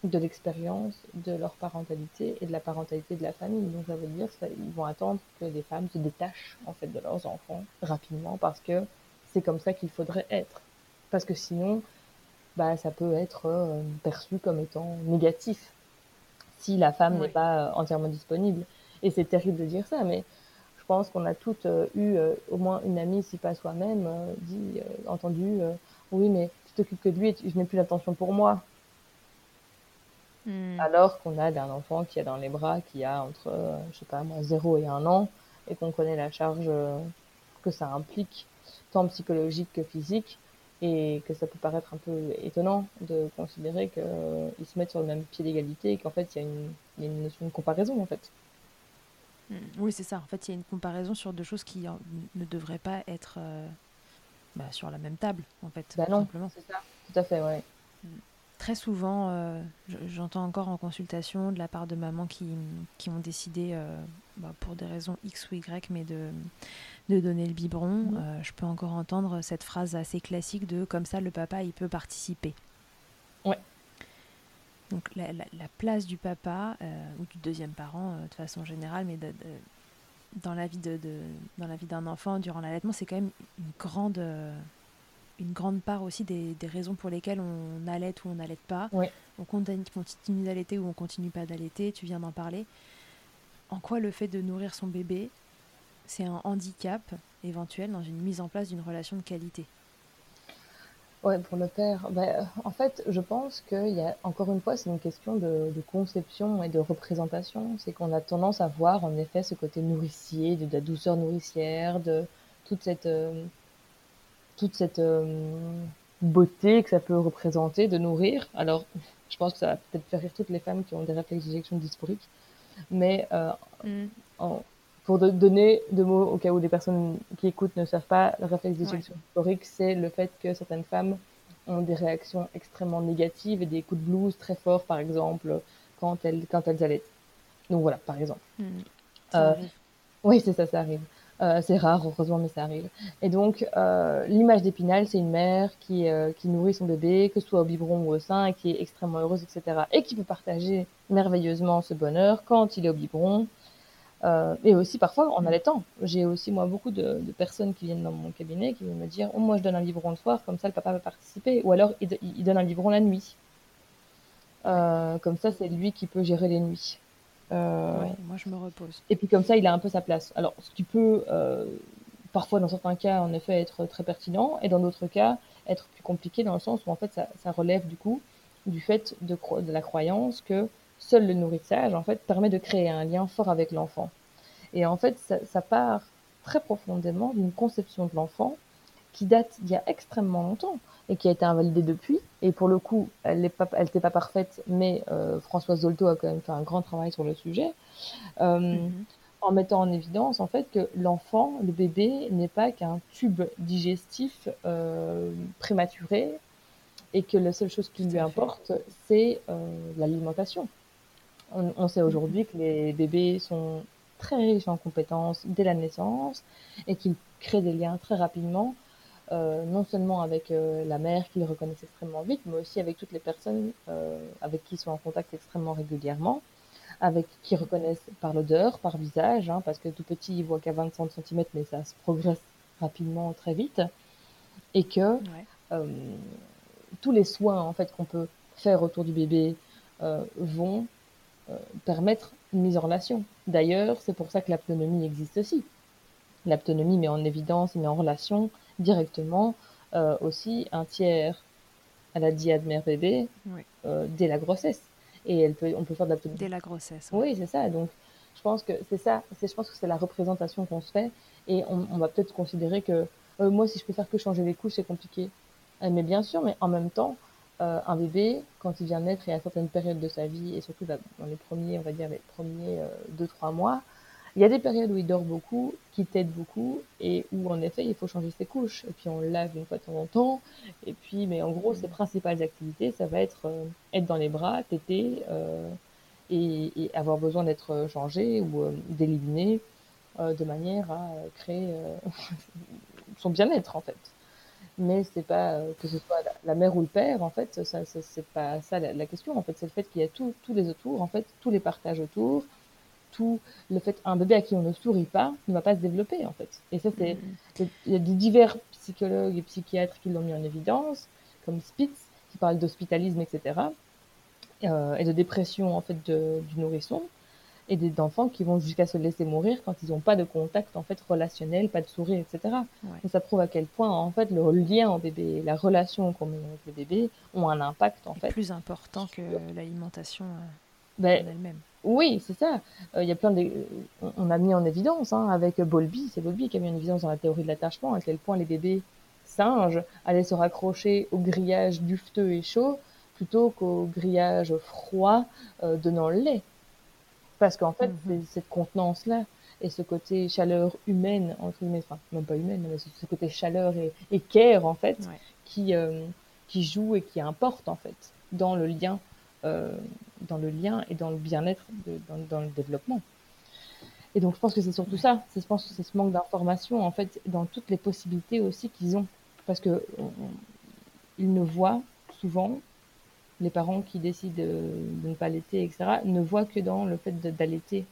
de l'expérience de leur parentalité et de la parentalité de la famille. Donc ça veut dire qu'ils vont attendre que les femmes se détachent en fait de leurs enfants rapidement parce que c'est comme ça qu'il faudrait être. Parce que sinon, bah, ça peut être perçu comme étant négatif si la femme n'est pas entièrement disponible. Et c'est terrible de dire ça, mais je pense qu'on a toutes eu au moins une amie, si pas soi-même, entendu « Oui, mais tu t'occupes que de lui et je n'ai plus l'attention pour moi ». Alors qu'on a d'un enfant qui est dans les bras, qui a entre, je sais pas moi, 0 et 1 an, et qu'on connaît la charge que ça implique, tant psychologique que physique, et que ça peut paraître un peu étonnant de considérer qu'ils se mettent sur le même pied d'égalité, et qu'en fait, il y a une notion de comparaison, en fait. Oui, c'est ça. En fait, il y a une comparaison sur deux choses qui ne devraient pas être sur la même table, en fait. Bah non, simplement. C'est ça. Tout à fait, ouais. Très souvent, j'entends encore en consultation de la part de mamans qui ont décidé, pour des raisons X ou Y, mais de donner le biberon. Je peux encore entendre cette phrase assez classique de « comme ça, le papa, il peut participer ». Ouais. Donc la place du papa, ou du deuxième parent, de façon générale, mais dans la vie d'un enfant, durant l'allaitement, c'est quand même une grande part aussi des raisons pour lesquelles on allait ou on n'allait pas. Oui. On continue d'allaiter ou on continue pas d'allaiter, tu viens d'en parler. En quoi le fait de nourrir son bébé, c'est un handicap éventuel dans une mise en place d'une relation de qualité? Ouais, pour le père, en fait, je pense qu'il y a, encore une fois, c'est une question de conception et de représentation. C'est qu'on a tendance à voir, en effet, ce côté nourricier, de la douceur nourricière, de toute cette beauté que ça peut représenter de nourrir. Alors, je pense que ça va peut-être faire rire toutes les femmes qui ont des réflexes d'éjection dysphoriques, mais pour donner 2 mots au cas où des personnes qui écoutent ne savent pas, le réflexe d'éjection dysphorique, c'est le fait que certaines femmes ont des réactions extrêmement négatives et des coups de blues très forts, par exemple, quand elles allaitent. Donc voilà, par exemple. Ça arrive. Oui, c'est ça, ça arrive. C'est rare, heureusement, mais ça arrive. Et donc, l'image d'Épinal, c'est une mère qui nourrit son bébé, que ce soit au biberon ou au sein, et qui est extrêmement heureuse, etc. Et qui peut partager merveilleusement ce bonheur quand il est au biberon, et aussi parfois en allaitant. J'ai aussi, moi, beaucoup de personnes qui viennent dans mon cabinet qui vont me dire « Oh, moi, je donne un biberon le soir, comme ça, le papa va participer. » Ou alors, il donne un biberon la nuit. Comme ça, c'est lui qui peut gérer les nuits. Ouais, moi, je me repose. Et puis comme ça, il a un peu sa place. Alors, ce qui peut, parfois, dans certains cas, en effet, être très pertinent, et dans d'autres cas, être plus compliqué dans le sens où, en fait, ça relève du coup du fait de la croyance que seul le nourrissage, en fait, permet de créer un lien fort avec l'enfant. Et en fait, ça part très profondément d'une conception de l'enfant qui date d'il y a extrêmement longtemps et qui a été invalidée depuis. Et pour le coup, elle n'était pas parfaite, mais Françoise Dolto a quand même fait un grand travail sur le sujet, en mettant en évidence en fait, que l'enfant, le bébé, n'est pas qu'un tube digestif prématuré et que la seule chose qui lui importe, c'est l'alimentation. On sait aujourd'hui que les bébés sont très riches en compétences dès la naissance et qu'ils créent des liens très rapidement, non seulement avec la mère qu'ils reconnaissent extrêmement vite, mais aussi avec toutes les personnes avec qui ils sont en contact extrêmement régulièrement, avec qui reconnaissent par l'odeur, par visage, hein, parce que tout petit, ils voient qu'à 25 cm, mais ça se progresse rapidement, très vite, et que tous les soins en fait, qu'on peut faire autour du bébé vont permettre une mise en relation. D'ailleurs, c'est pour ça que l'aptonomie existe aussi. L'aptonomie met en évidence, met en relation directement aussi un tiers à la dyade mère-bébé dès la grossesse. Et on peut faire de l'aptonomie. Dès la grossesse. Oui, c'est ça. Donc, je pense que c'est ça. Je pense que c'est la représentation qu'on se fait. Et on va peut-être considérer que moi, si je peux faire que changer les couches, c'est compliqué. Mais bien sûr, mais en même temps, un bébé, quand il vient naître et à certaines périodes de sa vie, et surtout dans les premiers, on va dire, les premiers 2-3 mois, il y a des périodes où il dort beaucoup, qui t'aide beaucoup, et où en effet il faut changer ses couches. Et puis on le lave une fois de temps en temps. Et puis, mais en gros, ses principales activités, ça va être être dans les bras, téter, et avoir besoin d'être changé ou d'éliminé de manière à créer son bien-être en fait. Mais c'est pas que ce soit la mère ou le père, en fait, ça, c'est pas ça la question. En fait, c'est le fait qu'il y a tous les autours, en fait, tous les partages autour. Tout le fait un bébé à qui on ne sourit pas ne va pas se développer en fait. Et ça c'est il y a des divers psychologues et psychiatres qui l'ont mis en évidence, comme Spitz qui parle d'hospitalisme etc. Et de dépression en fait du nourrisson et d'enfants qui vont jusqu'à se laisser mourir quand ils n'ont pas de contact en fait relationnel, pas de sourire etc. Ouais. Et ça prouve à quel point en fait le lien au bébé, et la relation qu'on met avec le bébé ont un impact en fait plus important que l'alimentation en elle-même. Oui, c'est ça. Il y a plein de... On a mis en évidence avec Bowlby, c'est Bowlby qui a mis en évidence dans la théorie de l'attachement à quel point les bébés singes allaient se raccrocher au grillage dufteux et chaud plutôt qu'au grillage froid donnant le lait. Parce qu'en fait, cette contenance-là et ce côté chaleur humaine, entre guillemets, enfin, même pas humaine, mais ce côté chaleur et care, en fait, qui joue et qui importe, en fait, dans le lien. Dans le lien et dans le bien-être, dans le développement. Et donc, je pense que c'est surtout ça. Je pense que c'est ce manque d'information, en fait, dans toutes les possibilités aussi qu'ils ont. Parce que ils ne voient souvent, les parents qui décident de ne pas allaiter, etc., ne voient que dans le fait d'allaiter.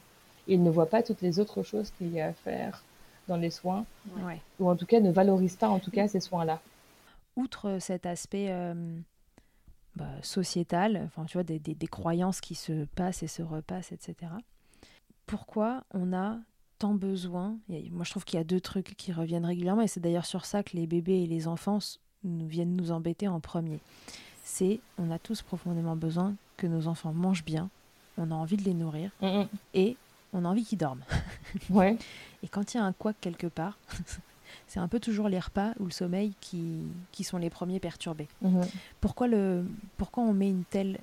Ils ne voient pas toutes les autres choses qu'il y a à faire dans les soins, ou en tout cas ne valorisent pas, en tout cas, ces soins-là. Outre cet aspect... sociétale, enfin tu vois des croyances qui se passent et se repassent, etc. Pourquoi on a tant besoin? Moi je trouve qu'il y a deux trucs qui reviennent régulièrement et c'est d'ailleurs sur ça que les bébés et les enfants viennent nous embêter en premier. C'est on a tous profondément besoin que nos enfants mangent bien, on a envie de les nourrir et on a envie qu'ils dorment. Et quand il y a un couac quelque part... C'est un peu toujours les repas ou le sommeil qui sont les premiers perturbés. Pourquoi on met une telle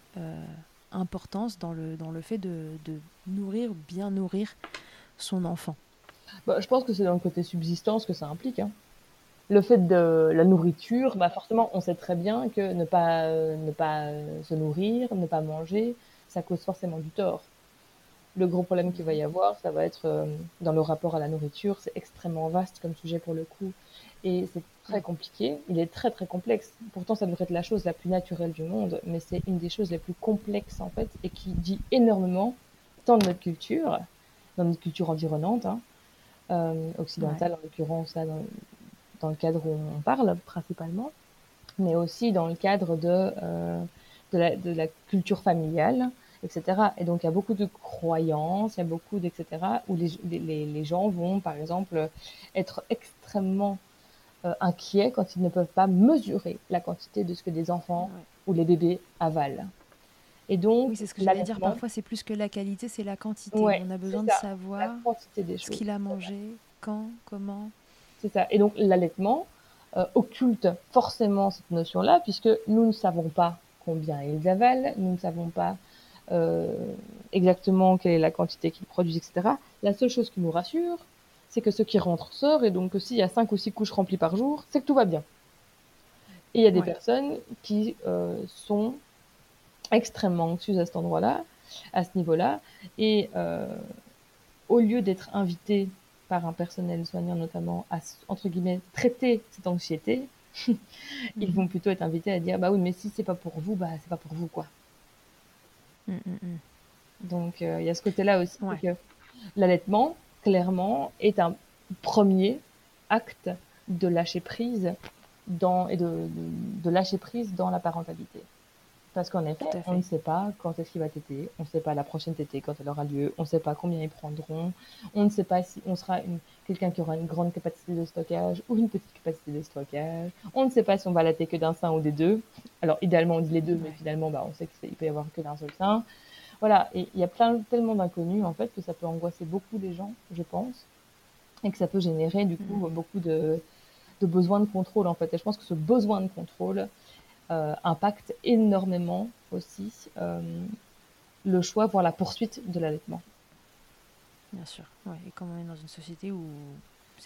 importance dans le fait de nourrir, bien nourrir son enfant? Je pense que c'est dans le côté subsistance que ça implique. Le fait de la nourriture, forcément, on sait très bien que ne pas se nourrir, ne pas manger, ça cause forcément du tort. Le gros problème qu'il va y avoir, ça va être dans le rapport à la nourriture. C'est extrêmement vaste comme sujet pour le coup. Et c'est très compliqué. Il est très, très complexe. Pourtant, ça devrait être la chose la plus naturelle du monde. Mais c'est une des choses les plus complexes, en fait, et qui dit énormément, tant de notre culture, dans notre culture environnante, occidentale en l'occurrence, là, dans le cadre où on parle principalement, mais aussi dans le cadre de la culture familiale, etc. Et donc, il y a beaucoup de croyances, il y a beaucoup d'etc. Où les gens vont, par exemple, être extrêmement inquiets quand ils ne peuvent pas mesurer la quantité de ce que les enfants ou les bébés avalent. Et donc, oui, c'est ce que j'allais dire. Parfois, c'est plus que la qualité, c'est la quantité. Ouais, on a besoin de savoir ce qu'il a mangé, quand, comment. C'est ça. Et donc, l'allaitement occulte forcément cette notion-là, puisque nous ne savons pas combien ils avalent, nous ne savons pas exactement quelle est la quantité qu'ils produisent, etc. La seule chose qui nous rassure, c'est que ce qui rentre sort, et donc s'il y a 5 ou 6 couches remplies par jour, c'est que tout va bien. Et il y a des personnes qui sont extrêmement anxieuses à cet endroit-là, à ce niveau-là, et au lieu d'être invitées par un personnel soignant notamment à, entre guillemets, traiter cette anxiété, ils vont plutôt être invités à dire « bah oui, mais si c'est pas pour vous, bah c'est pas pour vous, quoi ». Donc, il y a ce côté-là aussi, que l'allaitement, clairement, est un premier acte de lâcher prise dans, et de lâcher prise dans la parentalité. Parce qu'en effet, on ne sait pas quand est-ce qu'il va téter, on ne sait pas la prochaine tétée quand elle aura lieu, on ne sait pas combien ils prendront, on ne sait pas si on sera quelqu'un qui aura une grande capacité de stockage ou une petite capacité de stockage, on ne sait pas si on va allaiter que d'un sein ou des deux. Alors idéalement on dit les deux, mais finalement on sait qu'il peut y avoir que d'un seul sein. Voilà, et il y a tellement d'inconnus en fait que ça peut angoisser beaucoup les gens, je pense, et que ça peut générer du coup beaucoup de besoins de contrôle en fait. Et je pense que ce besoin de contrôle impacte énormément aussi le choix, voire la poursuite de l'allaitement. Bien sûr, et comme on est dans une société où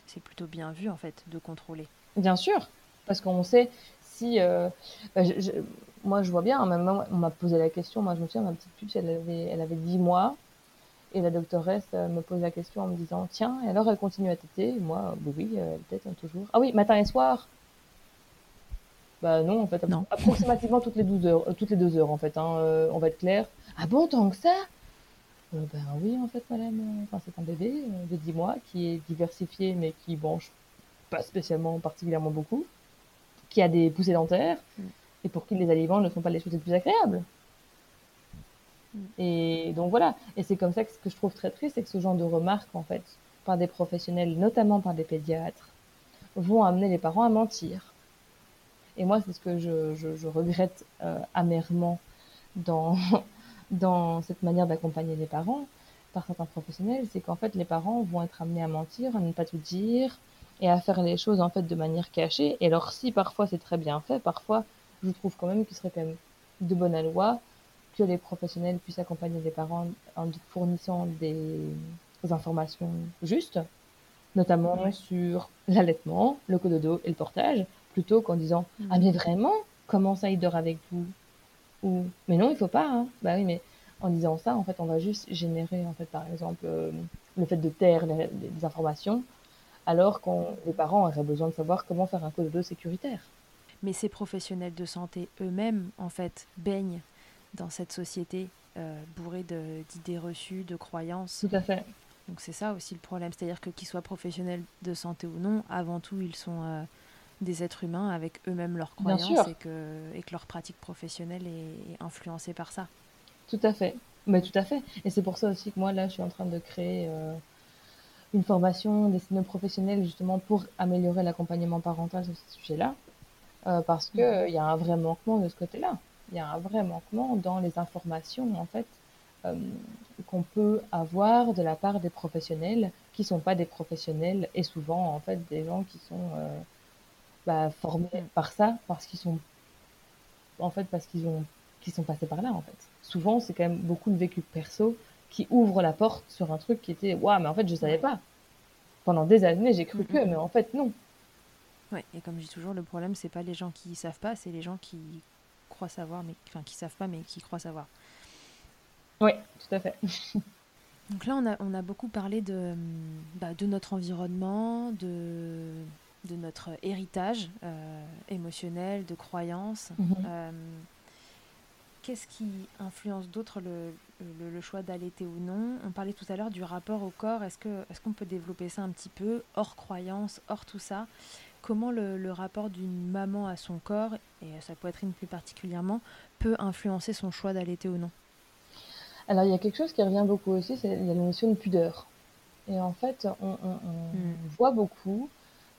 c'est plutôt bien vu en fait de contrôler. Bien sûr, parce qu'on sait si... moi je vois bien, hein, on m'a posé la question, moi je me souviens, ma petite puce elle avait 10 mois et la doctoresse me pose la question en me disant « Tiens, et alors elle continue à téter ?» Moi, oui, elle tète toujours. « Ah oui, matin et soir ?» Bah non, en fait, non. Approximativement toutes les 12 heures, en fait, hein, on va être clair. Ah bon, tant que ça ? Ben oui, en fait, madame, c'est un bébé de 10 mois qui est diversifié, mais qui mange pas spécialement, particulièrement beaucoup, qui a des poussées dentaires, et pour qui les aliments ne sont pas les choses les plus agréables. Et donc voilà, et c'est comme ça que ce que je trouve très triste, c'est que ce genre de remarques, en fait, par des professionnels, notamment par des pédiatres, vont amener les parents à mentir. Et moi, c'est ce que je regrette amèrement dans cette manière d'accompagner les parents par certains professionnels, c'est qu'en fait, les parents vont être amenés à mentir, à ne pas tout dire et à faire les choses en fait de manière cachée. Et alors, si parfois c'est très bien fait, parfois, je trouve quand même qu'il serait quand même de bonne loi que les professionnels puissent accompagner les parents en fournissant des informations justes, notamment sur l'allaitement, le cododo et le portage, plutôt qu'en disant « Ah mais vraiment, comment ça il dort avec vous ?» ou « Mais non, il faut pas, hein. » Bah oui, mais en disant ça, en fait, on va juste générer, en fait, par exemple, le fait de taire les informations, alors que les parents auraient besoin de savoir comment faire un cododo sécuritaire. Mais ces professionnels de santé eux-mêmes, en fait, baignent dans cette société bourrée d'idées reçues, de croyances. Tout à fait. Donc c'est ça aussi le problème, c'est-à-dire que qu'ils soient professionnels de santé ou non, avant tout, ils sont... des êtres humains avec eux-mêmes leurs croyances et que leur pratique professionnelle est influencée par ça. Tout à fait, mais tout à fait. Et c'est pour ça aussi que moi, là, je suis en train de créer une formation destinée aux professionnels justement pour améliorer l'accompagnement parental sur ce sujet-là, parce qu'il y a un vrai manquement de ce côté-là. Il y a un vrai manquement dans les informations, en fait, qu'on peut avoir de la part des professionnels qui ne sont pas des professionnels et souvent, en fait, des gens qui sont... formés par ça, parce qu'ils sont passés par là, en fait. Souvent, c'est quand même beaucoup le vécu perso qui ouvre la porte sur un truc qui était « Waouh, mais en fait, je savais pas. » Pendant des années, j'ai cru que, mais en fait, non. Ouais, et comme je dis toujours, le problème, c'est pas les gens qui savent pas, c'est les gens qui croient savoir, qui savent pas, mais qui croient savoir. Oui, tout à fait. Donc là, on a beaucoup parlé de notre environnement, de notre héritage émotionnel, de croyances. Qu'est-ce qui influence d'autres le choix d'allaiter ou non ? On parlait tout à l'heure du rapport au corps. Est-ce qu'on peut développer ça un petit peu, hors croyances, hors tout ça ? Comment le rapport d'une maman à son corps, et à sa poitrine plus particulièrement, peut influencer son choix d'allaiter ou non ? Alors, il y a quelque chose qui revient beaucoup aussi, c'est la notion de pudeur. Et en fait, on voit beaucoup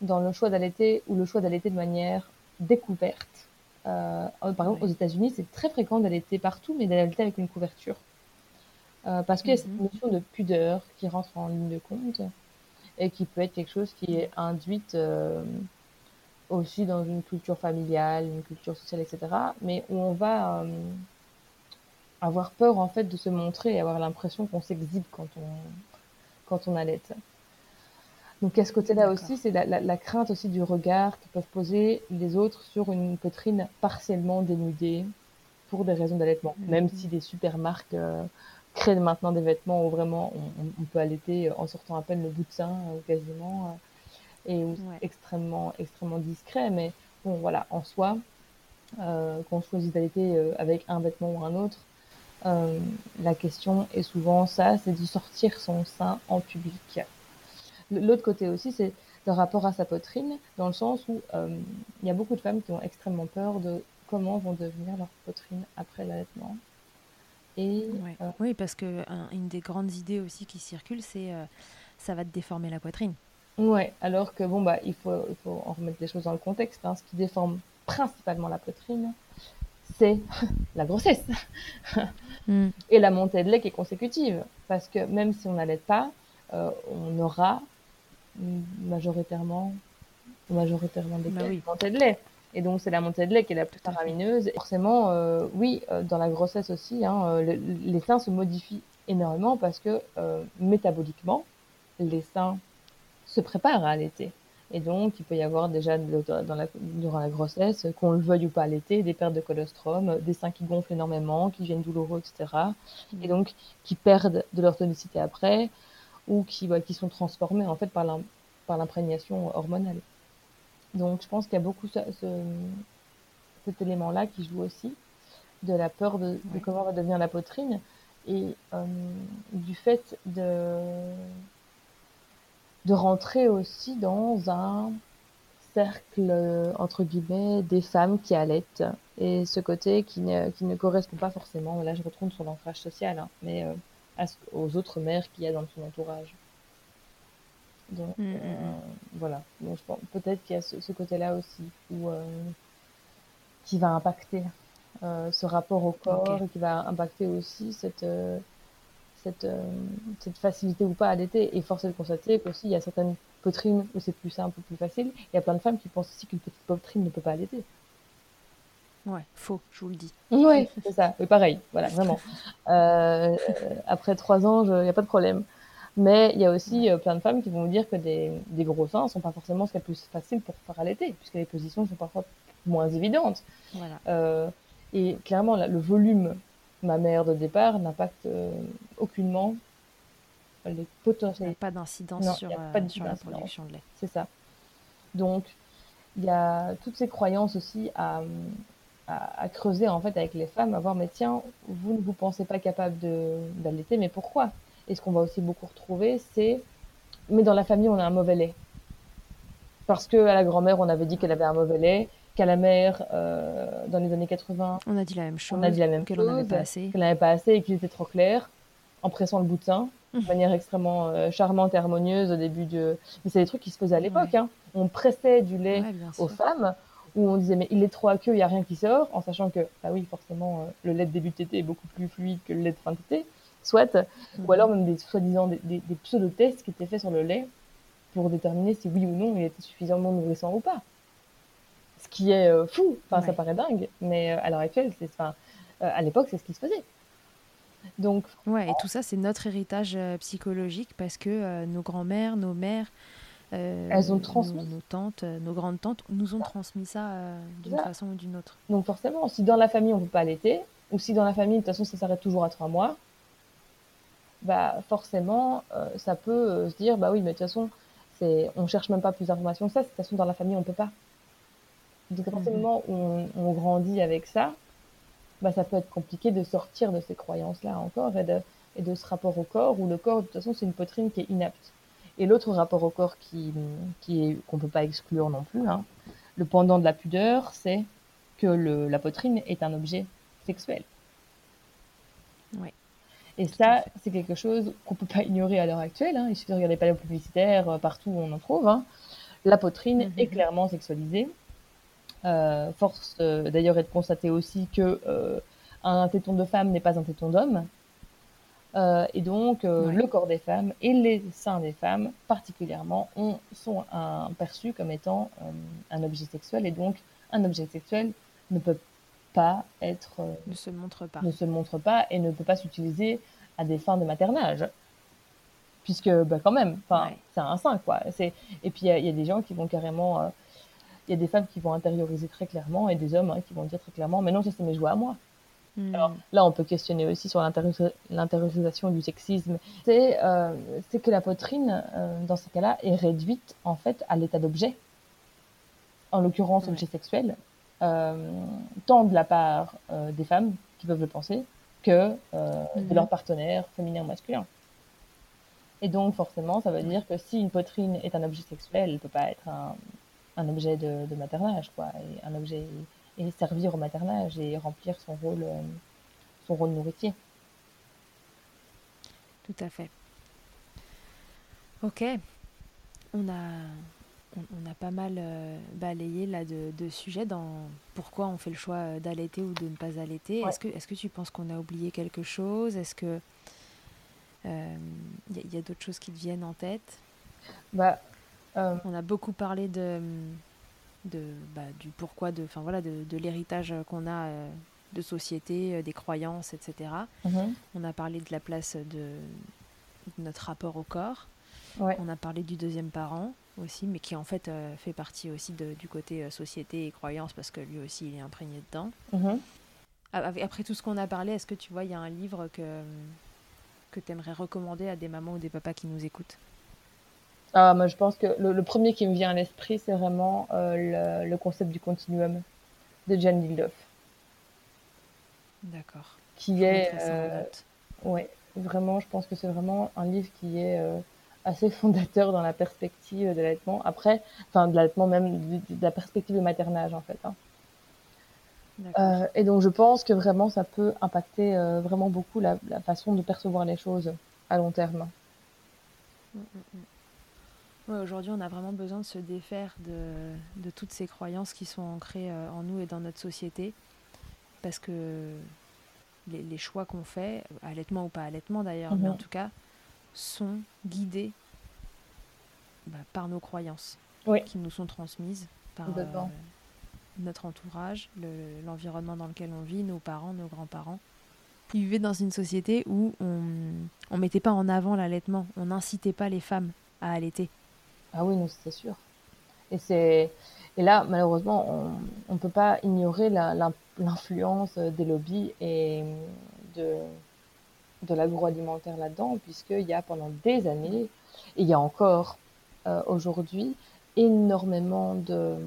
dans le choix d'allaiter ou le choix d'allaiter de manière découverte. Par exemple, aux États-Unis, c'est très fréquent d'allaiter partout, mais d'allaiter avec une couverture. Parce qu'il y a cette notion de pudeur qui rentre en ligne de compte et qui peut être quelque chose qui est induite aussi dans une culture familiale, une culture sociale, etc. Mais où on va avoir peur en fait de se montrer et avoir l'impression qu'on s'exhibe quand on allait. Donc à ce côté-là aussi, c'est la crainte aussi du regard que peuvent poser les autres sur une poitrine partiellement dénudée pour des raisons d'allaitement. Même si des super marques créent maintenant des vêtements où vraiment on peut allaiter en sortant à peine le bout de sein quasiment, et où c'est extrêmement, extrêmement discret. Mais bon, voilà, en soi, qu'on choisisse d'allaiter avec un vêtement ou un autre, la question est souvent ça, c'est de sortir son sein en public. L'autre côté aussi, c'est le rapport à sa poitrine, dans le sens où il y a beaucoup de femmes qui ont extrêmement peur de comment vont devenir leur poitrine après l'allaitement. Et, oui, parce qu'une des grandes idées aussi qui circulent, c'est ça va te déformer la poitrine. Oui, alors que bon, bah, il faut en remettre les choses dans le contexte. Hein, ce qui déforme principalement la poitrine, c'est la grossesse et la montée de lait qui est consécutive. Parce que même si on n'allait pas, on aura majoritairement des cas de montée de lait. Et donc, c'est la montée de lait qui est la plus faramineuse. Et forcément, dans la grossesse aussi, les seins se modifient énormément parce que métaboliquement, les seins se préparent à allaiter. Et donc, il peut y avoir déjà durant la grossesse, qu'on le veuille ou pas allaiter, des pertes de colostrum, des seins qui gonflent énormément, qui deviennent douloureux, etc. Et donc, qui perdent de leur tonicité après, ou qui sont transformés en fait par l'imprégnation hormonale. Donc je pense qu'il y a beaucoup cet élément-là qui joue aussi, de la peur de comment va devenir la poitrine, et du fait de rentrer aussi dans un cercle, entre guillemets, des femmes qui allaitent, et ce côté qui ne correspond pas forcément, là je retourne sur l'ancrage social, mais... aux autres mères qu'il y a dans son entourage. Donc, voilà. Donc, je pense, peut-être qu'il y a ce côté-là aussi où, qui va impacter ce rapport au corps et qui va impacter aussi cette facilité ou pas à allaiter. Et force est de constater qu'aussi, il y a certaines poitrines où c'est plus simple ou plus facile. Il y a plein de femmes qui pensent aussi qu'une petite poitrine ne peut pas allaiter. Ouais, faux, je vous le dis. Oui, c'est ça. Oui, pareil, voilà, vraiment. Après 3 ans, il n'y a pas de problème. Mais il y a aussi plein de femmes qui vont vous dire que des gros seins ne sont pas forcément ce qu'il y a de plus facile pour faire allaiter, puisque les positions sont parfois moins évidentes. Voilà. Et clairement, le volume mammaire de départ n'impacte aucunement les potentiels. Il n'y a pas d'incidence sur la production de lait. C'est ça. Donc, il y a toutes ces croyances aussi à creuser en fait avec les femmes, à voir mais tiens, vous ne vous pensez pas capable d'allaiter, mais pourquoi? Et ce qu'on va aussi beaucoup retrouver, c'est mais dans la famille on a un mauvais lait, parce que à la grand-mère on avait dit qu'elle avait un mauvais lait, qu'à la mère dans les années 80 on a dit la même chose, qu'elle n'en avait pas assez, et qu'il était trop clair en pressant le bout de sein de manière extrêmement charmante et harmonieuse au début mais c'est des trucs qui se faisaient à l'époque on pressait du lait aux femmes, où on disait mais il est trop aqueux, il n'y a rien qui sort, en sachant que bah oui forcément le lait de début de tétée est beaucoup plus fluide que le lait de fin de tétée, soit ou alors même des soi-disant des pseudo-tests qui étaient faits sur le lait pour déterminer si oui ou non il était suffisamment nourrissant ou pas, ce qui est fou, ça paraît dingue, mais à l'heure actuelle à l'époque c'est ce qui se faisait. Donc et tout ça c'est notre héritage psychologique, parce que nos grands-mères, nos mères, elles ont transmis. Nos tantes, nos grandes tantes nous ont transmis ça d'une façon ou d'une autre. Donc forcément, si dans la famille on ne peut pas allaiter, ou si dans la famille de toute façon ça s'arrête toujours à 3 mois, bah forcément ça peut se dire bah oui mais de toute façon on cherche même pas plus d'informations que ça, de toute façon dans la famille on peut pas. Donc à partir du moment où on grandit avec ça, bah ça peut être compliqué de sortir de ces croyances là encore et de ce rapport au corps où le corps de toute façon c'est une poitrine qui est inapte. Et l'autre rapport au corps qu'on peut pas exclure non plus, le pendant de la pudeur, c'est que la poitrine est un objet sexuel. Oui. Et ça, c'est quelque chose qu'on ne peut pas ignorer à l'heure actuelle. Hein. Il suffit de regarder les panneaux publicitaires, partout où on en trouve. Hein. La poitrine est clairement sexualisée. Force d'ailleurs est de constater aussi que un téton de femme n'est pas un téton d'homme. Et donc, le corps des femmes et les seins des femmes, particulièrement, sont perçus comme étant un objet sexuel. Et donc, un objet sexuel ne peut pas être... ne se montre pas. Ne se montre pas et ne peut pas s'utiliser à des fins de maternage. Puisque, bah, quand même, c'est un sein, quoi. Et puis, il y a des gens qui vont carrément... il y a des femmes qui vont intérioriser très clairement et des hommes qui vont dire très clairement « Mais non, ça, c'est mes jouets à moi. ». Alors là, on peut questionner aussi sur l'intériorisation du sexisme. C'est que la poitrine, dans ces cas-là, est réduite en fait à l'état d'objet, en l'occurrence objet sexuel, tant de la part des femmes qui peuvent le penser que de leur partenaire féminin ou masculin. Et donc forcément, ça veut dire que si une poitrine est un objet sexuel, elle ne peut pas être un objet de maternage, quoi, et un objet... et servir au maternage et remplir son rôle nourricier. Tout à fait. Ok. On a pas mal balayé là de sujets dans pourquoi on fait le choix d'allaiter ou de ne pas allaiter. Ouais. Est-ce que tu penses qu'on a oublié quelque chose? Est-ce que y a d'autres choses qui te viennent en tête? On a beaucoup parlé du pourquoi, de l'héritage qu'on a de société, des croyances, etc. On a parlé de la place de notre rapport au corps. Ouais. On a parlé du deuxième parent aussi, mais qui en fait fait partie aussi du côté société et croyances, parce que lui aussi il est imprégné dedans. Après tout ce qu'on a parlé, est-ce que tu vois, il y a un livre que tu aimerais recommander à des mamans ou des papas qui nous écoutent? Ah, moi, je pense que le premier qui me vient à l'esprit, c'est vraiment le concept du continuum de Jane Lillof. D'accord. Qui est... oui, vraiment, je pense que c'est vraiment un livre qui est assez fondateur dans la perspective de l'allaitement. Après, enfin, de l'allaitement même, de la perspective de maternage, en fait. Hein. Et donc, je pense que vraiment, ça peut impacter vraiment beaucoup la façon de percevoir les choses à long terme. Ouais, aujourd'hui, on a vraiment besoin de se défaire de toutes ces croyances qui sont ancrées en nous et dans notre société, parce que les choix qu'on fait, allaitement ou pas allaitement d'ailleurs, mais en tout cas, sont guidés par nos croyances qui nous sont transmises par notre entourage, l'environnement dans lequel on vit, nos parents, nos grands-parents. Ils vivaient dans une société où on mettait pas en avant l'allaitement, on n'incitait pas les femmes à allaiter. Ah oui, non, c'est sûr. Et là, malheureusement, on ne peut pas ignorer l'influence des lobbies et de l'agroalimentaire là-dedans, puisqu'il y a pendant des années, et il y a encore aujourd'hui, énormément de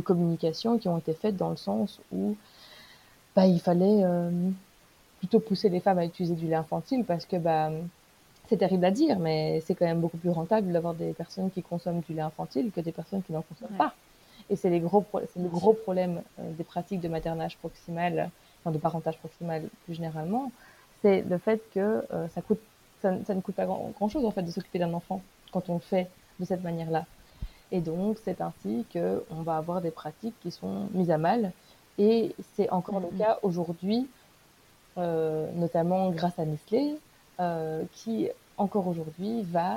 communications qui ont été faites dans le sens où il fallait plutôt pousser les femmes à utiliser du lait infantile, parce que... c'est terrible à dire, mais c'est quand même beaucoup plus rentable d'avoir des personnes qui consomment du lait infantile que des personnes qui n'en consomment pas. Et c'est le gros problème des pratiques de maternage proximal, enfin de parentage proximal plus généralement, c'est le fait que ça ne coûte pas grand-chose en fait de s'occuper d'un enfant quand on le fait de cette manière-là. Et donc c'est ainsi que on va avoir des pratiques qui sont mises à mal. Et c'est encore le cas aujourd'hui, notamment grâce à Nestlé. Qui, encore aujourd'hui, va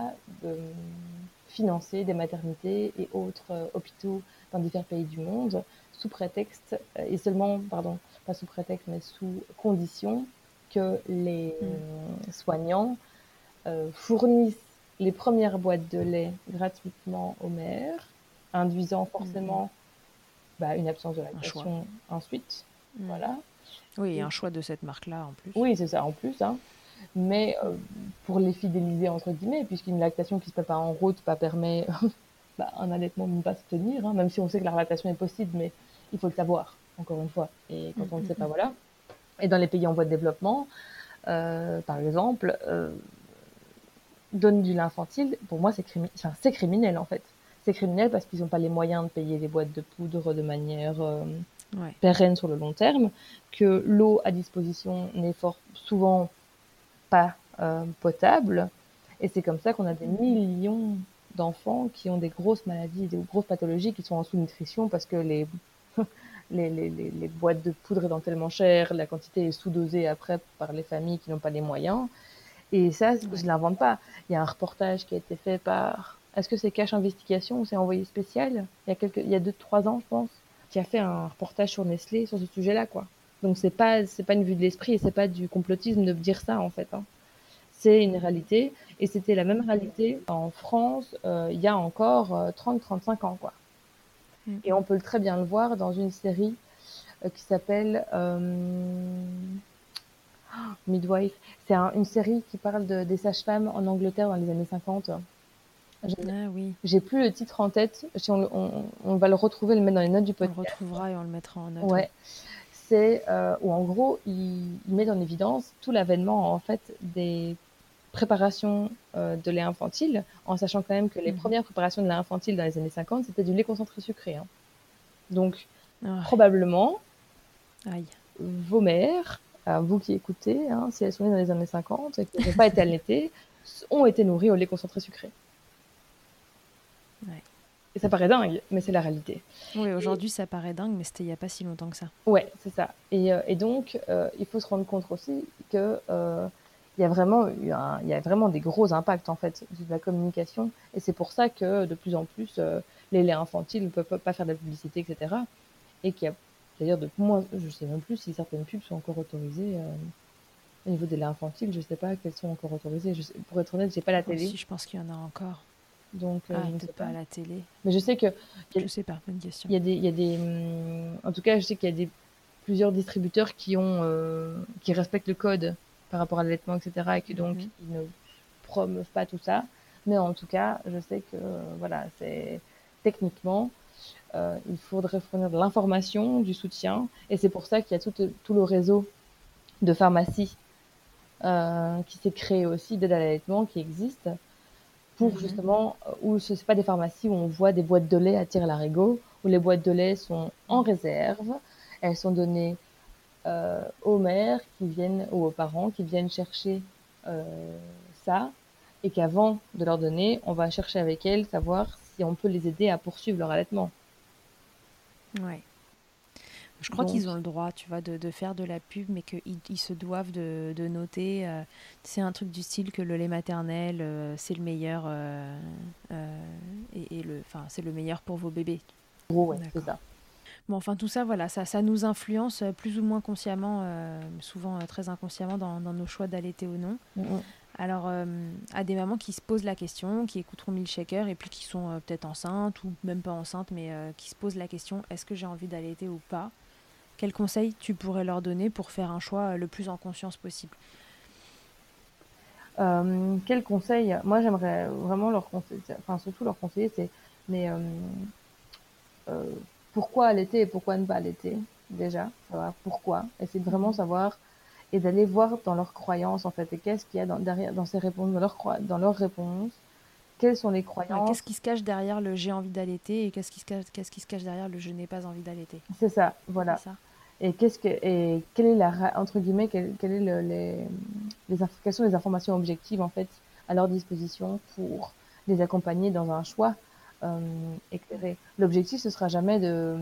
financer des maternités et autres hôpitaux dans différents pays du monde sous prétexte, et seulement, pardon, pas sous prétexte, mais sous condition que les soignants fournissent les premières boîtes de lait gratuitement aux mères, induisant forcément une absence de lactation ensuite. Voilà. Oui, et un choix de cette marque-là en plus. Oui, c'est ça, en plus, hein. Mais pour les fidéliser, entre guillemets, puisqu'une lactation qui se prépare en route permet un allaitement de ne pas se tenir, hein, même si on sait que la lactation est possible, mais il faut le savoir, encore une fois. Et quand on ne le sait pas, voilà. Et dans les pays en voie de développement, par exemple, donne du lait infantile, pour moi, c'est criminel, en fait. C'est criminel parce qu'ils n'ont pas les moyens de payer les boîtes de poudre de manière... pérenne sur le long terme, que l'eau à disposition n'est souvent pas potable. Et c'est comme ça qu'on a des millions d'enfants qui ont des grosses maladies, des grosses pathologies, qui sont en sous-nutrition parce que les boîtes de poudre étant tellement chères, la quantité est sous-dosée après par les familles qui n'ont pas les moyens. Et ça, je ne l'invente pas. Il y a un reportage qui a été fait par... Est-ce que c'est Cash Investigation ou c'est Envoyé Spécial ? Il y a 2-3 ans, je pense, qui a fait un reportage sur Nestlé sur ce sujet-là, quoi. Donc, c'est pas une vue de l'esprit et c'est pas du complotisme de dire ça, en fait, hein. C'est une réalité. Et c'était la même réalité en France, il y a encore 30-35 ans, quoi. Et on peut très bien le voir dans une série qui s'appelle Midwife. C'est une série qui parle des sages-femmes en Angleterre dans les années 50. J'ai plus le titre en tête. Si on va le retrouver, le mettre dans les notes du podcast. On le retrouvera et on le mettra en note. Ouais. C'est où en gros, il met en évidence tout l'avènement en fait des préparations de lait infantile, en sachant quand même que les premières préparations de lait infantile dans les années 50, c'était du lait concentré sucré. Hein. Donc, probablement, vos mères, vous qui écoutez, hein, si elles sont nées dans les années 50 et qui n'ont pas été allaitées, ont été nourries au lait concentré sucré. Ouais. Et ça paraît dingue, mais c'est la réalité. Oui, aujourd'hui, ça paraît dingue, mais c'était il n'y a pas si longtemps que ça. Oui, c'est ça. Et donc, il faut se rendre compte aussi que... il y a vraiment des gros impacts en fait de la communication et c'est pour ça que de plus en plus les laits infantiles ne peuvent pas faire de la publicité, etc. Et qu'il y a d'ailleurs de moins, je sais même plus si certaines pubs sont encore autorisées au niveau des laits infantiles, je sais pas qu'elles sont encore autorisées. Pour être honnête, j'ai pas la télé. Si, je pense qu'il y en a encore. Donc je ne sais pas à la télé. Mais je sais que je sais pas, bonne question. En tout cas, je sais qu'il y a plusieurs distributeurs qui ont qui respectent le code par rapport à l'allaitement, etc., et que donc ils ne promeuvent pas tout ça. Mais en tout cas, je sais que voilà, c'est techniquement, il faudrait fournir de l'information, du soutien, et c'est pour ça qu'il y a tout le réseau de pharmacies qui s'est créé aussi d'aide à l'allaitement qui existe pour justement où ce n'est pas des pharmacies où on voit des boîtes de lait à tire-larigot, où les boîtes de lait sont en réserve, elles sont données aux mères qui viennent ou aux parents qui viennent chercher ça et qu'avant de leur donner, on va chercher avec elles savoir si on peut les aider à poursuivre leur allaitement. Ouais. Je crois qu'ils ont le droit, tu vois, de faire de la pub, mais qu'ils se doivent de noter. C'est un truc du style que le lait maternel, c'est le meilleur et c'est le meilleur pour vos bébés. Gros, ouais, c'est ça. Bon, enfin, tout ça, voilà, ça nous influence plus ou moins consciemment, souvent très inconsciemment, dans nos choix d'allaiter ou non. Alors, à des mamans qui se posent la question, qui écouteront Milkshaker et puis qui sont peut-être enceintes ou même pas enceintes, mais qui se posent la question, est-ce que j'ai envie d'allaiter ou pas ? Quels conseils tu pourrais leur donner pour faire un choix le plus en conscience possible ? Quels conseils ? Moi, j'aimerais vraiment leur conseiller, enfin, surtout leur conseiller, c'est... pourquoi allaiter et pourquoi ne pas allaiter, déjà, savoir pourquoi, essayer de vraiment savoir et d'aller voir dans leurs croyances, en fait, et qu'est-ce qu'il y a derrière, dans ces réponses, dans leurs réponses, quelles sont les croyances. Qu'est-ce qui se cache derrière le « j'ai envie d'allaiter » et qu'est-ce qui se cache derrière le « je n'ai pas envie d'allaiter ». C'est ça, voilà. C'est ça. Et, quelle est entre guillemets, quelle est les informations objectives, en fait, à leur disposition pour les accompagner dans un choix éclairé. L'objectif, ce sera jamais de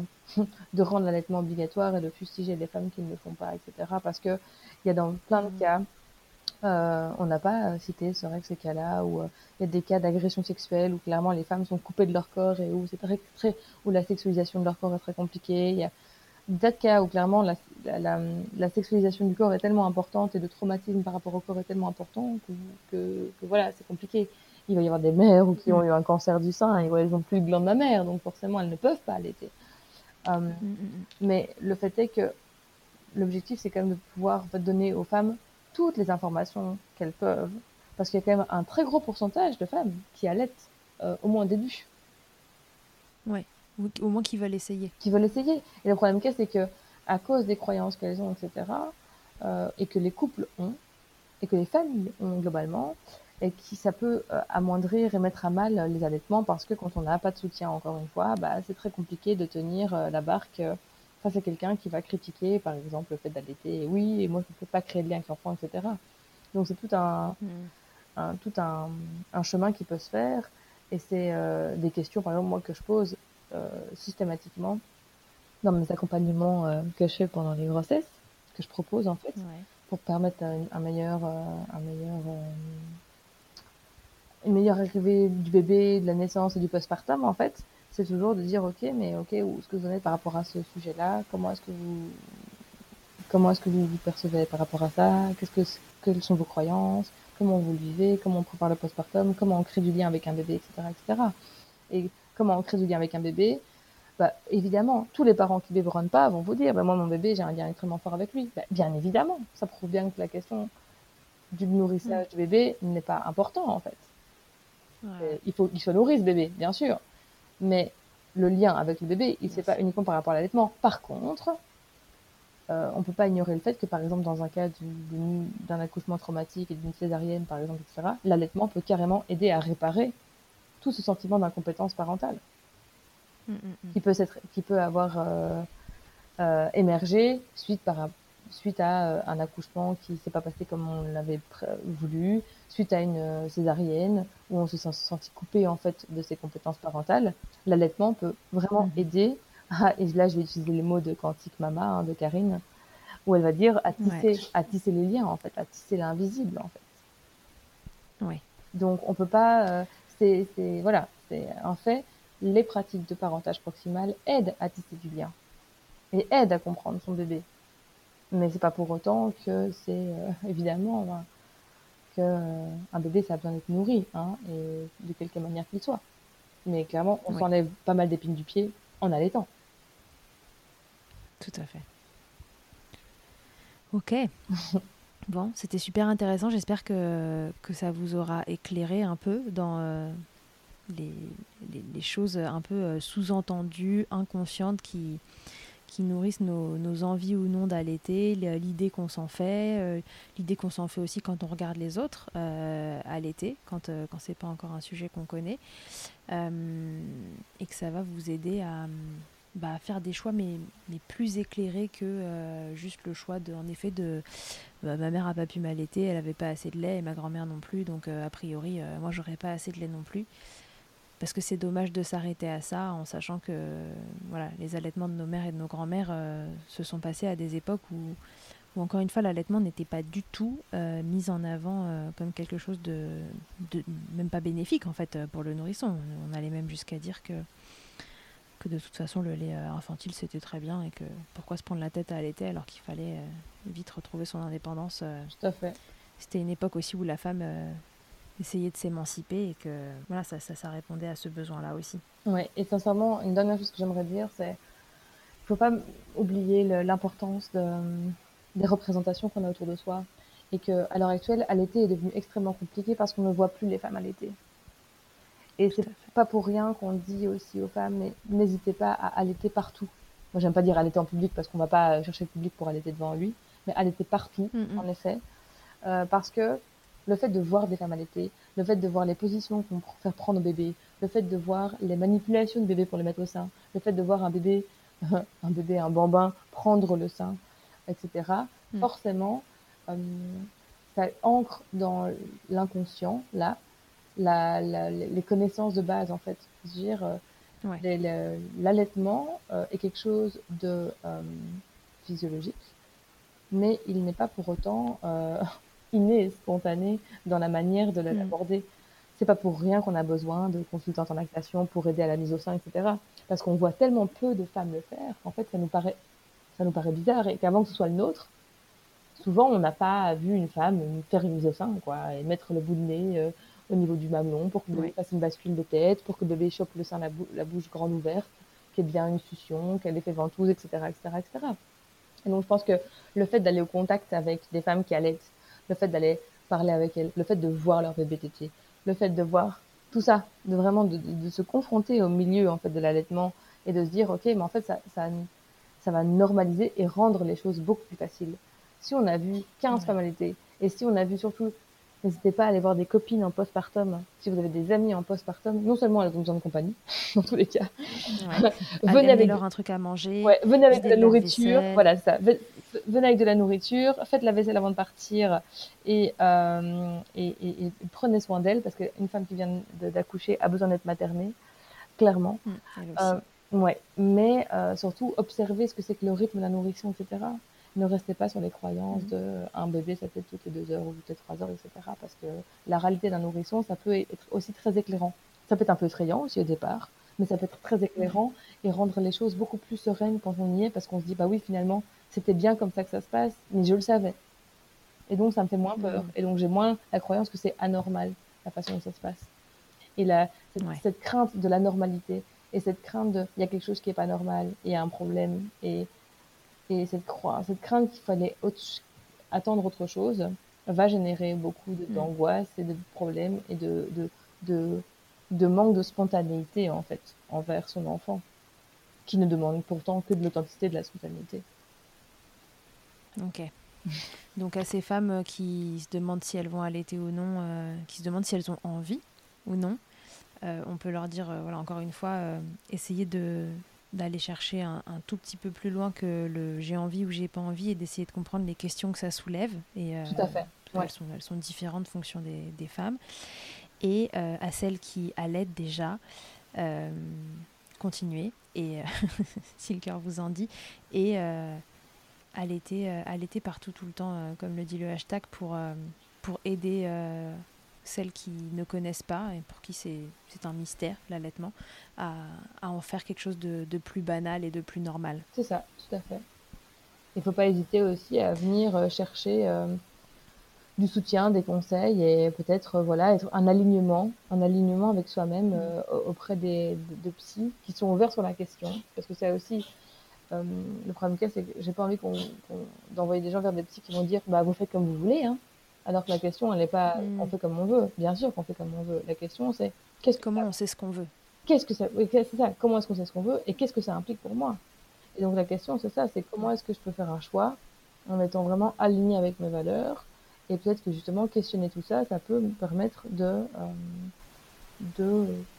rendre l'allaitement obligatoire et de fustiger les femmes qui ne le font pas, etc. Parce que il y a dans plein de cas, on n'a pas cité c'est vrai que ces cas-là où il y a des cas d'agression sexuelle où clairement les femmes sont coupées de leur corps et où c'est très où la sexualisation de leur corps est très compliquée. Il y a des cas où clairement la sexualisation du corps est tellement importante et le traumatisme par rapport au corps est tellement important que voilà, c'est compliqué. Il va y avoir des mères ou qui ont eu un cancer du sein et elles n'ont plus de gland mammaire, donc forcément elles ne peuvent pas allaiter. Mais le fait est que l'objectif, c'est quand même de pouvoir donner aux femmes toutes les informations qu'elles peuvent, parce qu'il y a quand même un très gros pourcentage de femmes qui allaitent au moins au début. Oui, au moins qui veulent essayer. Qui veulent essayer. Et le problème c'est que à cause des croyances qu'elles ont, etc., et que les couples ont, et que les familles ont globalement, et qui ça peut amoindrir et mettre à mal les allaitements parce que quand on n'a pas de soutien, encore une fois, bah, c'est très compliqué de tenir la barque face à quelqu'un qui va critiquer, par exemple, le fait d'allaiter. Oui, et moi, je ne peux pas créer de lien avec l'enfant, etc. Donc c'est tout un chemin qui peut se faire, et c'est des questions, par exemple, moi, que je pose systématiquement dans mes accompagnements que je fais pendant les grossesses, que je propose en fait, pour permettre une meilleure arrivée du bébé, de la naissance et du postpartum en fait. C'est toujours de dire ok, où est-ce que vous en êtes par rapport à ce sujet-là, comment est-ce que vous percevez par rapport à ça, quelles sont vos croyances, comment vous le vivez, comment on prépare le postpartum, comment on crée du lien avec un bébé, etc., etc. Et comment on crée du lien avec un bébé, bah, évidemment, tous les parents qui biberonnent pas vont vous dire, bah, moi, mon bébé, j'ai un lien extrêmement fort avec lui. Bah, bien évidemment, ça prouve bien que la question du nourrissage du bébé n'est pas importante, en fait. Ouais. Il faut qu'il se nourrisse, bébé, bien sûr. Mais le lien avec le bébé, il ne s'est pas uniquement par rapport à l'allaitement. Par contre, on ne peut pas ignorer le fait que, par exemple, dans un cas d'un accouchement traumatique et d'une césarienne, par exemple, etc., l'allaitement peut carrément aider à réparer tout ce sentiment d'incompétence parentale qui peut avoir émergé suite à un accouchement qui ne s'est pas passé comme on l'avait voulu, suite à une césarienne où on se sentit coupé en fait de ses compétences parentales. L'allaitement peut vraiment aider à, et là je vais utiliser les mots de Cantique Mama de Karine, où elle va dire à tisser les liens en fait, à tisser l'invisible en fait. Oui. Donc on peut pas c'est un fait. Les pratiques de parentage proximal aident à tisser du lien et aident à comprendre son bébé. Mais c'est pas pour autant que c'est évidemment que un bébé ça a besoin d'être nourri et de quelque manière qu'il soit. Mais clairement on s'enlève pas mal d'épines du pied en allaitant. Tout à fait. Ok. Bon, c'était super intéressant. J'espère que ça vous aura éclairé un peu dans les choses un peu sous-entendues, inconscientes qui nourrissent nos envies ou non d'allaiter, l'idée qu'on s'en fait, l'idée qu'on s'en fait aussi quand on regarde les autres allaiter, quand c'est pas encore un sujet qu'on connaît, et que ça va vous aider à faire des choix mais plus éclairés que juste le choix de ma mère a pas pu m'allaiter, elle avait pas assez de lait et ma grand-mère non plus, donc a priori moi j'aurais pas assez de lait non plus. Parce que c'est dommage de s'arrêter à ça en sachant que les allaitements de nos mères et de nos grands-mères se sont passés à des époques où encore une fois, l'allaitement n'était pas du tout mis en avant comme quelque chose de même pas bénéfique en fait pour le nourrisson. On allait même jusqu'à dire que de toute façon, le lait infantile, c'était très bien et que pourquoi se prendre la tête à allaiter alors qu'il fallait vite retrouver son indépendance. Tout à fait. C'était une époque aussi où la femme... essayer de s'émanciper et que ça répondait à ce besoin-là aussi. Oui, et sincèrement, une dernière chose que j'aimerais dire, c'est qu'il ne faut pas oublier l'importance des représentations qu'on a autour de soi et qu'à l'heure actuelle, allaiter est devenu extrêmement compliqué parce qu'on ne voit plus les femmes allaiter. Et c'est pas pour rien qu'on dit aussi aux femmes, mais n'hésitez pas à allaiter partout. Moi, j'aime pas dire allaiter en public parce qu'on ne va pas chercher le public pour allaiter devant lui, mais allaiter partout, en effet, parce que le fait de voir des femmes allaiter, le fait de voir les positions qu'on fait prendre au bébé, le fait de voir les manipulations du bébé pour le mettre au sein, le fait de voir un bébé, un bambin prendre le sein, etc. Forcément, ça ancre dans l'inconscient là les connaissances de base en fait. C'est-à-dire l'allaitement est quelque chose de physiologique, mais il n'est pas pour autant inné et spontané dans la manière de l'aborder. C'est pas pour rien qu'on a besoin de consultantes en lactation pour aider à la mise au sein, etc. Parce qu'on voit tellement peu de femmes le faire, en fait, ça nous paraît bizarre. Et qu'avant que ce soit le nôtre, souvent, on n'a pas vu une femme faire une mise au sein, quoi, et mettre le bout de nez au niveau du mamelon pour que le bébé fasse une bascule de tête, pour que le bébé chope le sein, la bouche grande ouverte, qu'il y ait bien une succion, qu'elle ait fait ventouse, etc., etc., etc. Et donc, je pense que le fait d'aller au contact avec des femmes qui allaitent, le fait d'aller parler avec elles, le fait de voir leur bébé tétier, le fait de voir tout ça, de vraiment de se confronter au milieu en fait de l'allaitement et de se dire ok, mais en fait ça va normaliser et rendre les choses beaucoup plus faciles. Si on a vu 15 femmes allaiter et si on a vu surtout N'hésitez pas à aller voir des copines en postpartum. Si vous avez des amis en postpartum, non seulement elles ont besoin de compagnie, dans tous les cas. Ouais. Venez avec leur un truc à manger. Ouais, venez avec de la nourriture. Voilà, ça. Venez avec de la nourriture. Faites la vaisselle avant de partir et prenez soin d'elle, parce qu'une femme qui vient d'accoucher a besoin d'être maternée, clairement. Mais surtout observez ce que c'est que le rythme de la nourrition, etc. Ne restez pas sur les croyances de un bébé, ça peut être toutes les 2 heures ou toutes les 3 heures, etc. Parce que la réalité d'un nourrisson, ça peut être aussi très éclairant. Ça peut être un peu effrayant aussi au départ, mais ça peut être très éclairant et rendre les choses beaucoup plus sereines quand on y est, parce qu'on se dit, bah oui, finalement, c'était bien comme ça que ça se passe, mais je le savais. Et donc, ça me fait moins peur. Et donc, j'ai moins la croyance que c'est anormal, la façon dont ça se passe. Et cette crainte de la normalité, et cette crainte de, il y a quelque chose qui n'est pas normal, et il y a un problème, et cette crainte qu'il fallait attendre autre chose va générer beaucoup d'angoisse et de problèmes et de manque de spontanéité, en fait, envers son enfant, qui ne demande pourtant que de l'authenticité et de la spontanéité. Ok. Donc à ces femmes qui se demandent si elles vont allaiter ou non, qui se demandent si elles ont envie ou non, on peut leur dire, voilà, encore une fois, essayez d'aller chercher un tout petit peu plus loin que le j'ai envie ou j'ai pas envie, et d'essayer de comprendre les questions que ça soulève. Et, tout à fait. Ouais. Elles sont différentes en fonction des femmes. Et à celles qui allaitent déjà, continuez, et si le cœur vous en dit, et allaitez partout, tout le temps, comme le dit le hashtag, pour aider celles qui ne connaissent pas et pour qui c'est un mystère, l'allaitement, à en faire quelque chose de plus banal et de plus normal. C'est ça, tout à fait. Il ne faut pas hésiter aussi à venir chercher du soutien, des conseils, et peut-être être un alignement avec soi-même auprès de psys qui sont ouverts sur la question. Parce que ça aussi, le problème qu'il y a, c'est que j'ai pas envie d'envoyer des gens vers des psys qui vont dire « bah vous faites comme vous voulez hein ». Alors que la question, elle n'est pas on fait comme on veut. Bien sûr qu'on fait comme on veut. La question, c'est comment on sait ce qu'on veut. Qu'est-ce que ça... Oui, c'est ça. Comment est-ce qu'on sait ce qu'on veut et qu'est-ce que ça implique pour moi. Et donc la question, c'est ça, c'est comment est-ce que je peux faire un choix en étant vraiment aligné avec mes valeurs, et peut-être que justement questionner tout ça, ça peut me permettre de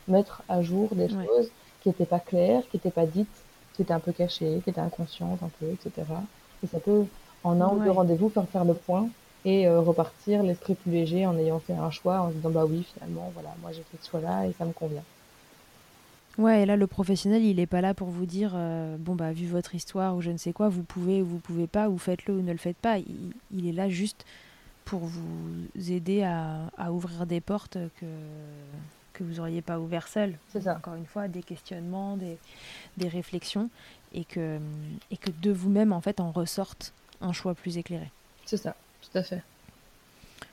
mettre à jour des choses qui n'étaient pas claires, qui n'étaient pas dites, qui étaient un peu cachées, qui étaient inconscientes un peu, etc. Et ça peut, en un ou deux rendez-vous, faire le point. Et repartir l'esprit plus léger en ayant fait un choix, en se disant bah oui, finalement, voilà, moi j'ai fait ce choix-là et ça me convient. Ouais, et là, le professionnel, il n'est pas là pour vous dire bon, bah, vu votre histoire ou je ne sais quoi, vous pouvez ou vous pouvez pas, ou faites-le ou ne le faites pas. Il est là juste pour vous aider à ouvrir des portes que vous n'auriez pas ouvert seul. C'est ça. Encore une fois, des questionnements, des réflexions, et que de vous-même, en fait, en ressorte un choix plus éclairé. C'est ça. Tout à fait.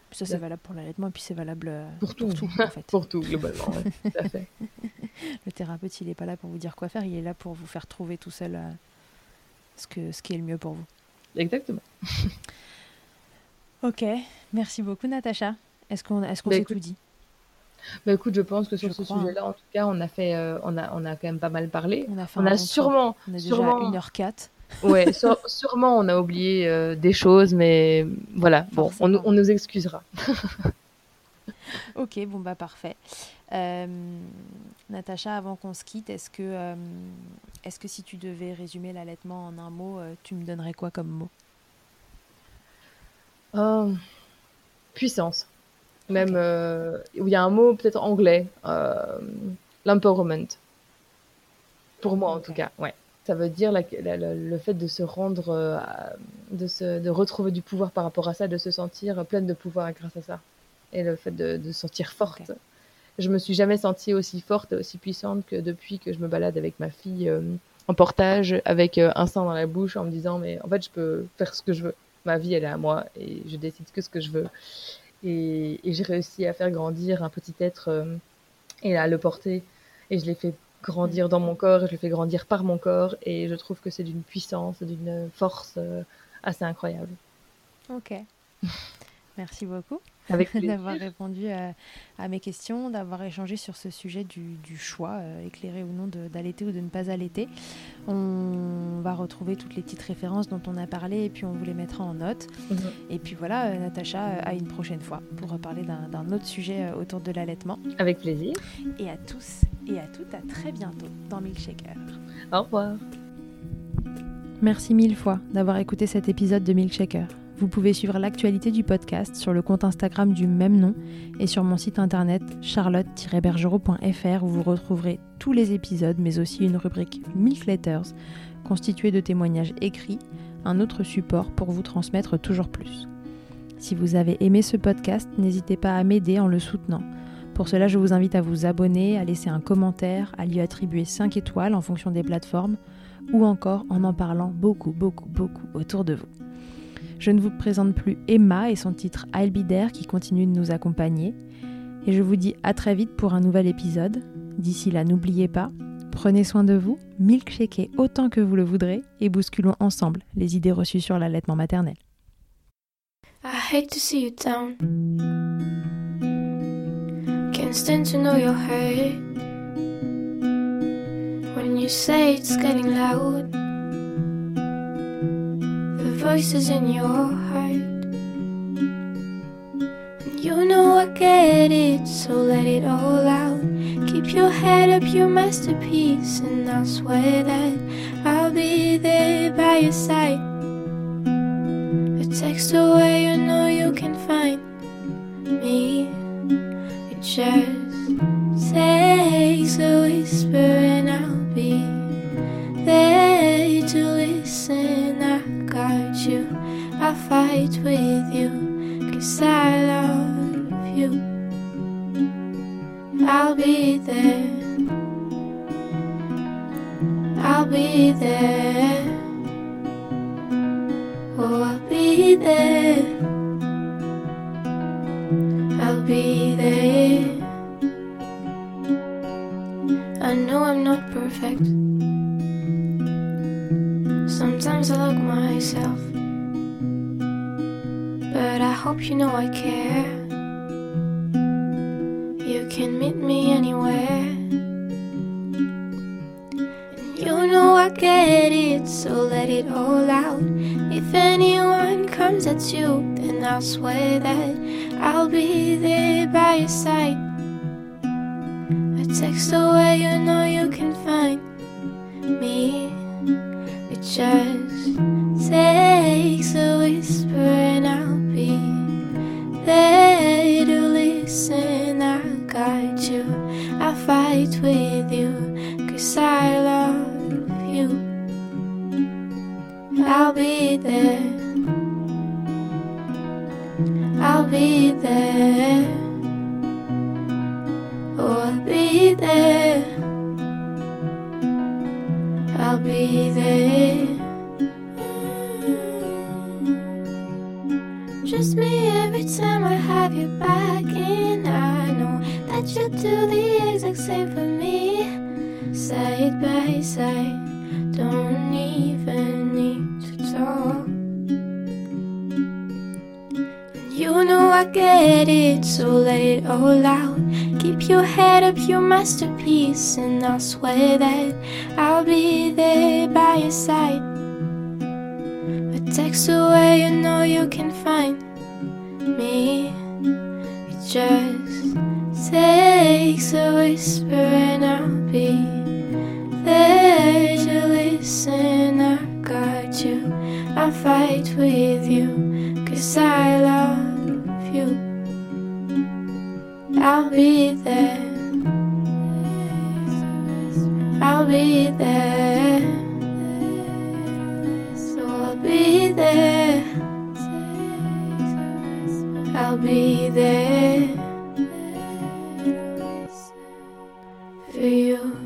Puis ça, c'est valable pour l'allaitement, et puis c'est valable pour tout, en fait. Pour tout, globalement, ouais. Tout à fait. Le thérapeute, il n'est pas là pour vous dire quoi faire, il est là pour vous faire trouver tout seul ce qui est le mieux pour vous. Exactement. Ok, merci beaucoup, Natacha. Est-ce qu'on s'est tout dit ? Bah écoute, je pense que sur ce sujet-là, en tout cas, on a quand même pas mal parlé. On a sûrement déjà 1h04. Ouais, sûrement on a oublié des choses, mais voilà, bon, on nous excusera. Ok, bon bah parfait. Natacha, avant qu'on se quitte, est-ce que si tu devais résumer l'allaitement en un mot, tu me donnerais quoi comme mot ? Puissance. Même, il y a un mot peut-être anglais, l'empowerment. Pour moi en tout cas, ouais. Ça veut dire le fait de se rendre, de retrouver du pouvoir par rapport à ça, de se sentir pleine de pouvoir grâce à ça. Et le fait de se sentir forte. Okay. Je me suis jamais sentie aussi forte, aussi puissante que depuis que je me balade avec ma fille en portage, avec un sein dans la bouche, en me disant, mais en fait, je peux faire ce que je veux. Ma vie, elle est à moi et je décide que ce que je veux. Et j'ai réussi à faire grandir un petit être et à le porter. Et je l'ai fait grandir dans mon corps, je le fais grandir par mon corps, et je trouve que c'est d'une puissance, d'une force assez incroyable. Ok. Merci beaucoup d'avoir répondu à mes questions, d'avoir échangé sur ce sujet du choix, éclairé ou non d'allaiter ou de ne pas allaiter. On va retrouver toutes les petites références dont on a parlé et puis on vous les mettra en note. Et puis voilà, Natacha, à une prochaine fois pour parler d'un autre sujet autour de l'allaitement. Avec plaisir. Et à tous et à toutes, à très bientôt dans Milkshaker. Au revoir. Merci mille fois d'avoir écouté cet épisode de Milkshaker. Vous pouvez suivre l'actualité du podcast sur le compte Instagram du même nom et sur mon site internet charlotte-bergerot.fr où vous retrouverez tous les épisodes mais aussi une rubrique Milk Letters constituée de témoignages écrits, un autre support pour vous transmettre toujours plus. Si vous avez aimé ce podcast, n'hésitez pas à m'aider en le soutenant. Pour cela, je vous invite à vous abonner, à laisser un commentaire, à lui attribuer 5 étoiles en fonction des plateformes ou encore en parlant beaucoup autour de vous. Je ne vous présente plus Emma et son titre I'll Be There qui continue de nous accompagner. Et je vous dis à très vite pour un nouvel épisode. D'ici là, n'oubliez pas, prenez soin de vous, milkshakez autant que vous le voudrez et bousculons ensemble les idées reçues sur l'allaitement maternel. I hate to see you down. Can't stand to know your hurt. When you say it's getting loud, voices in your heart, and you know I get it, so let it all out. Keep your head up, your masterpiece, and I'll swear that I'll be there by your side. A text away, you know you can find me. It just takes a whisper, and I'll be there to listen. You, I fight with you, 'cause I love you. I'll be there, I'll be there. Oh, I'll be there, I'll be there. I know I'm not perfect. Sometimes I look myself, but I hope you know I care. You can meet me anywhere, and you know I get it, so let it all out. If anyone comes at you, then I'll swear that I'll be there by your side. A text away, you know you can find me. It just takes a whisper and I'll be there to listen. I guide you, I fight with you, 'cause I love you. I'll be there, I'll be there. Oh, I'll be there, I'll be there. Just me every time I have you back, and I know that you do the exact same for me. Side by side, don't even need to talk. You know I get it, so let it all out. Keep your head up, your masterpiece, and I'll swear that I'll be there by your side. A text away, you know you can find me. It just takes a whisper, and I'll be there to listen. I got you, I fight with you, 'cause I love you. I'll be there, I'll be there. So I'll be there, I'll be there for you.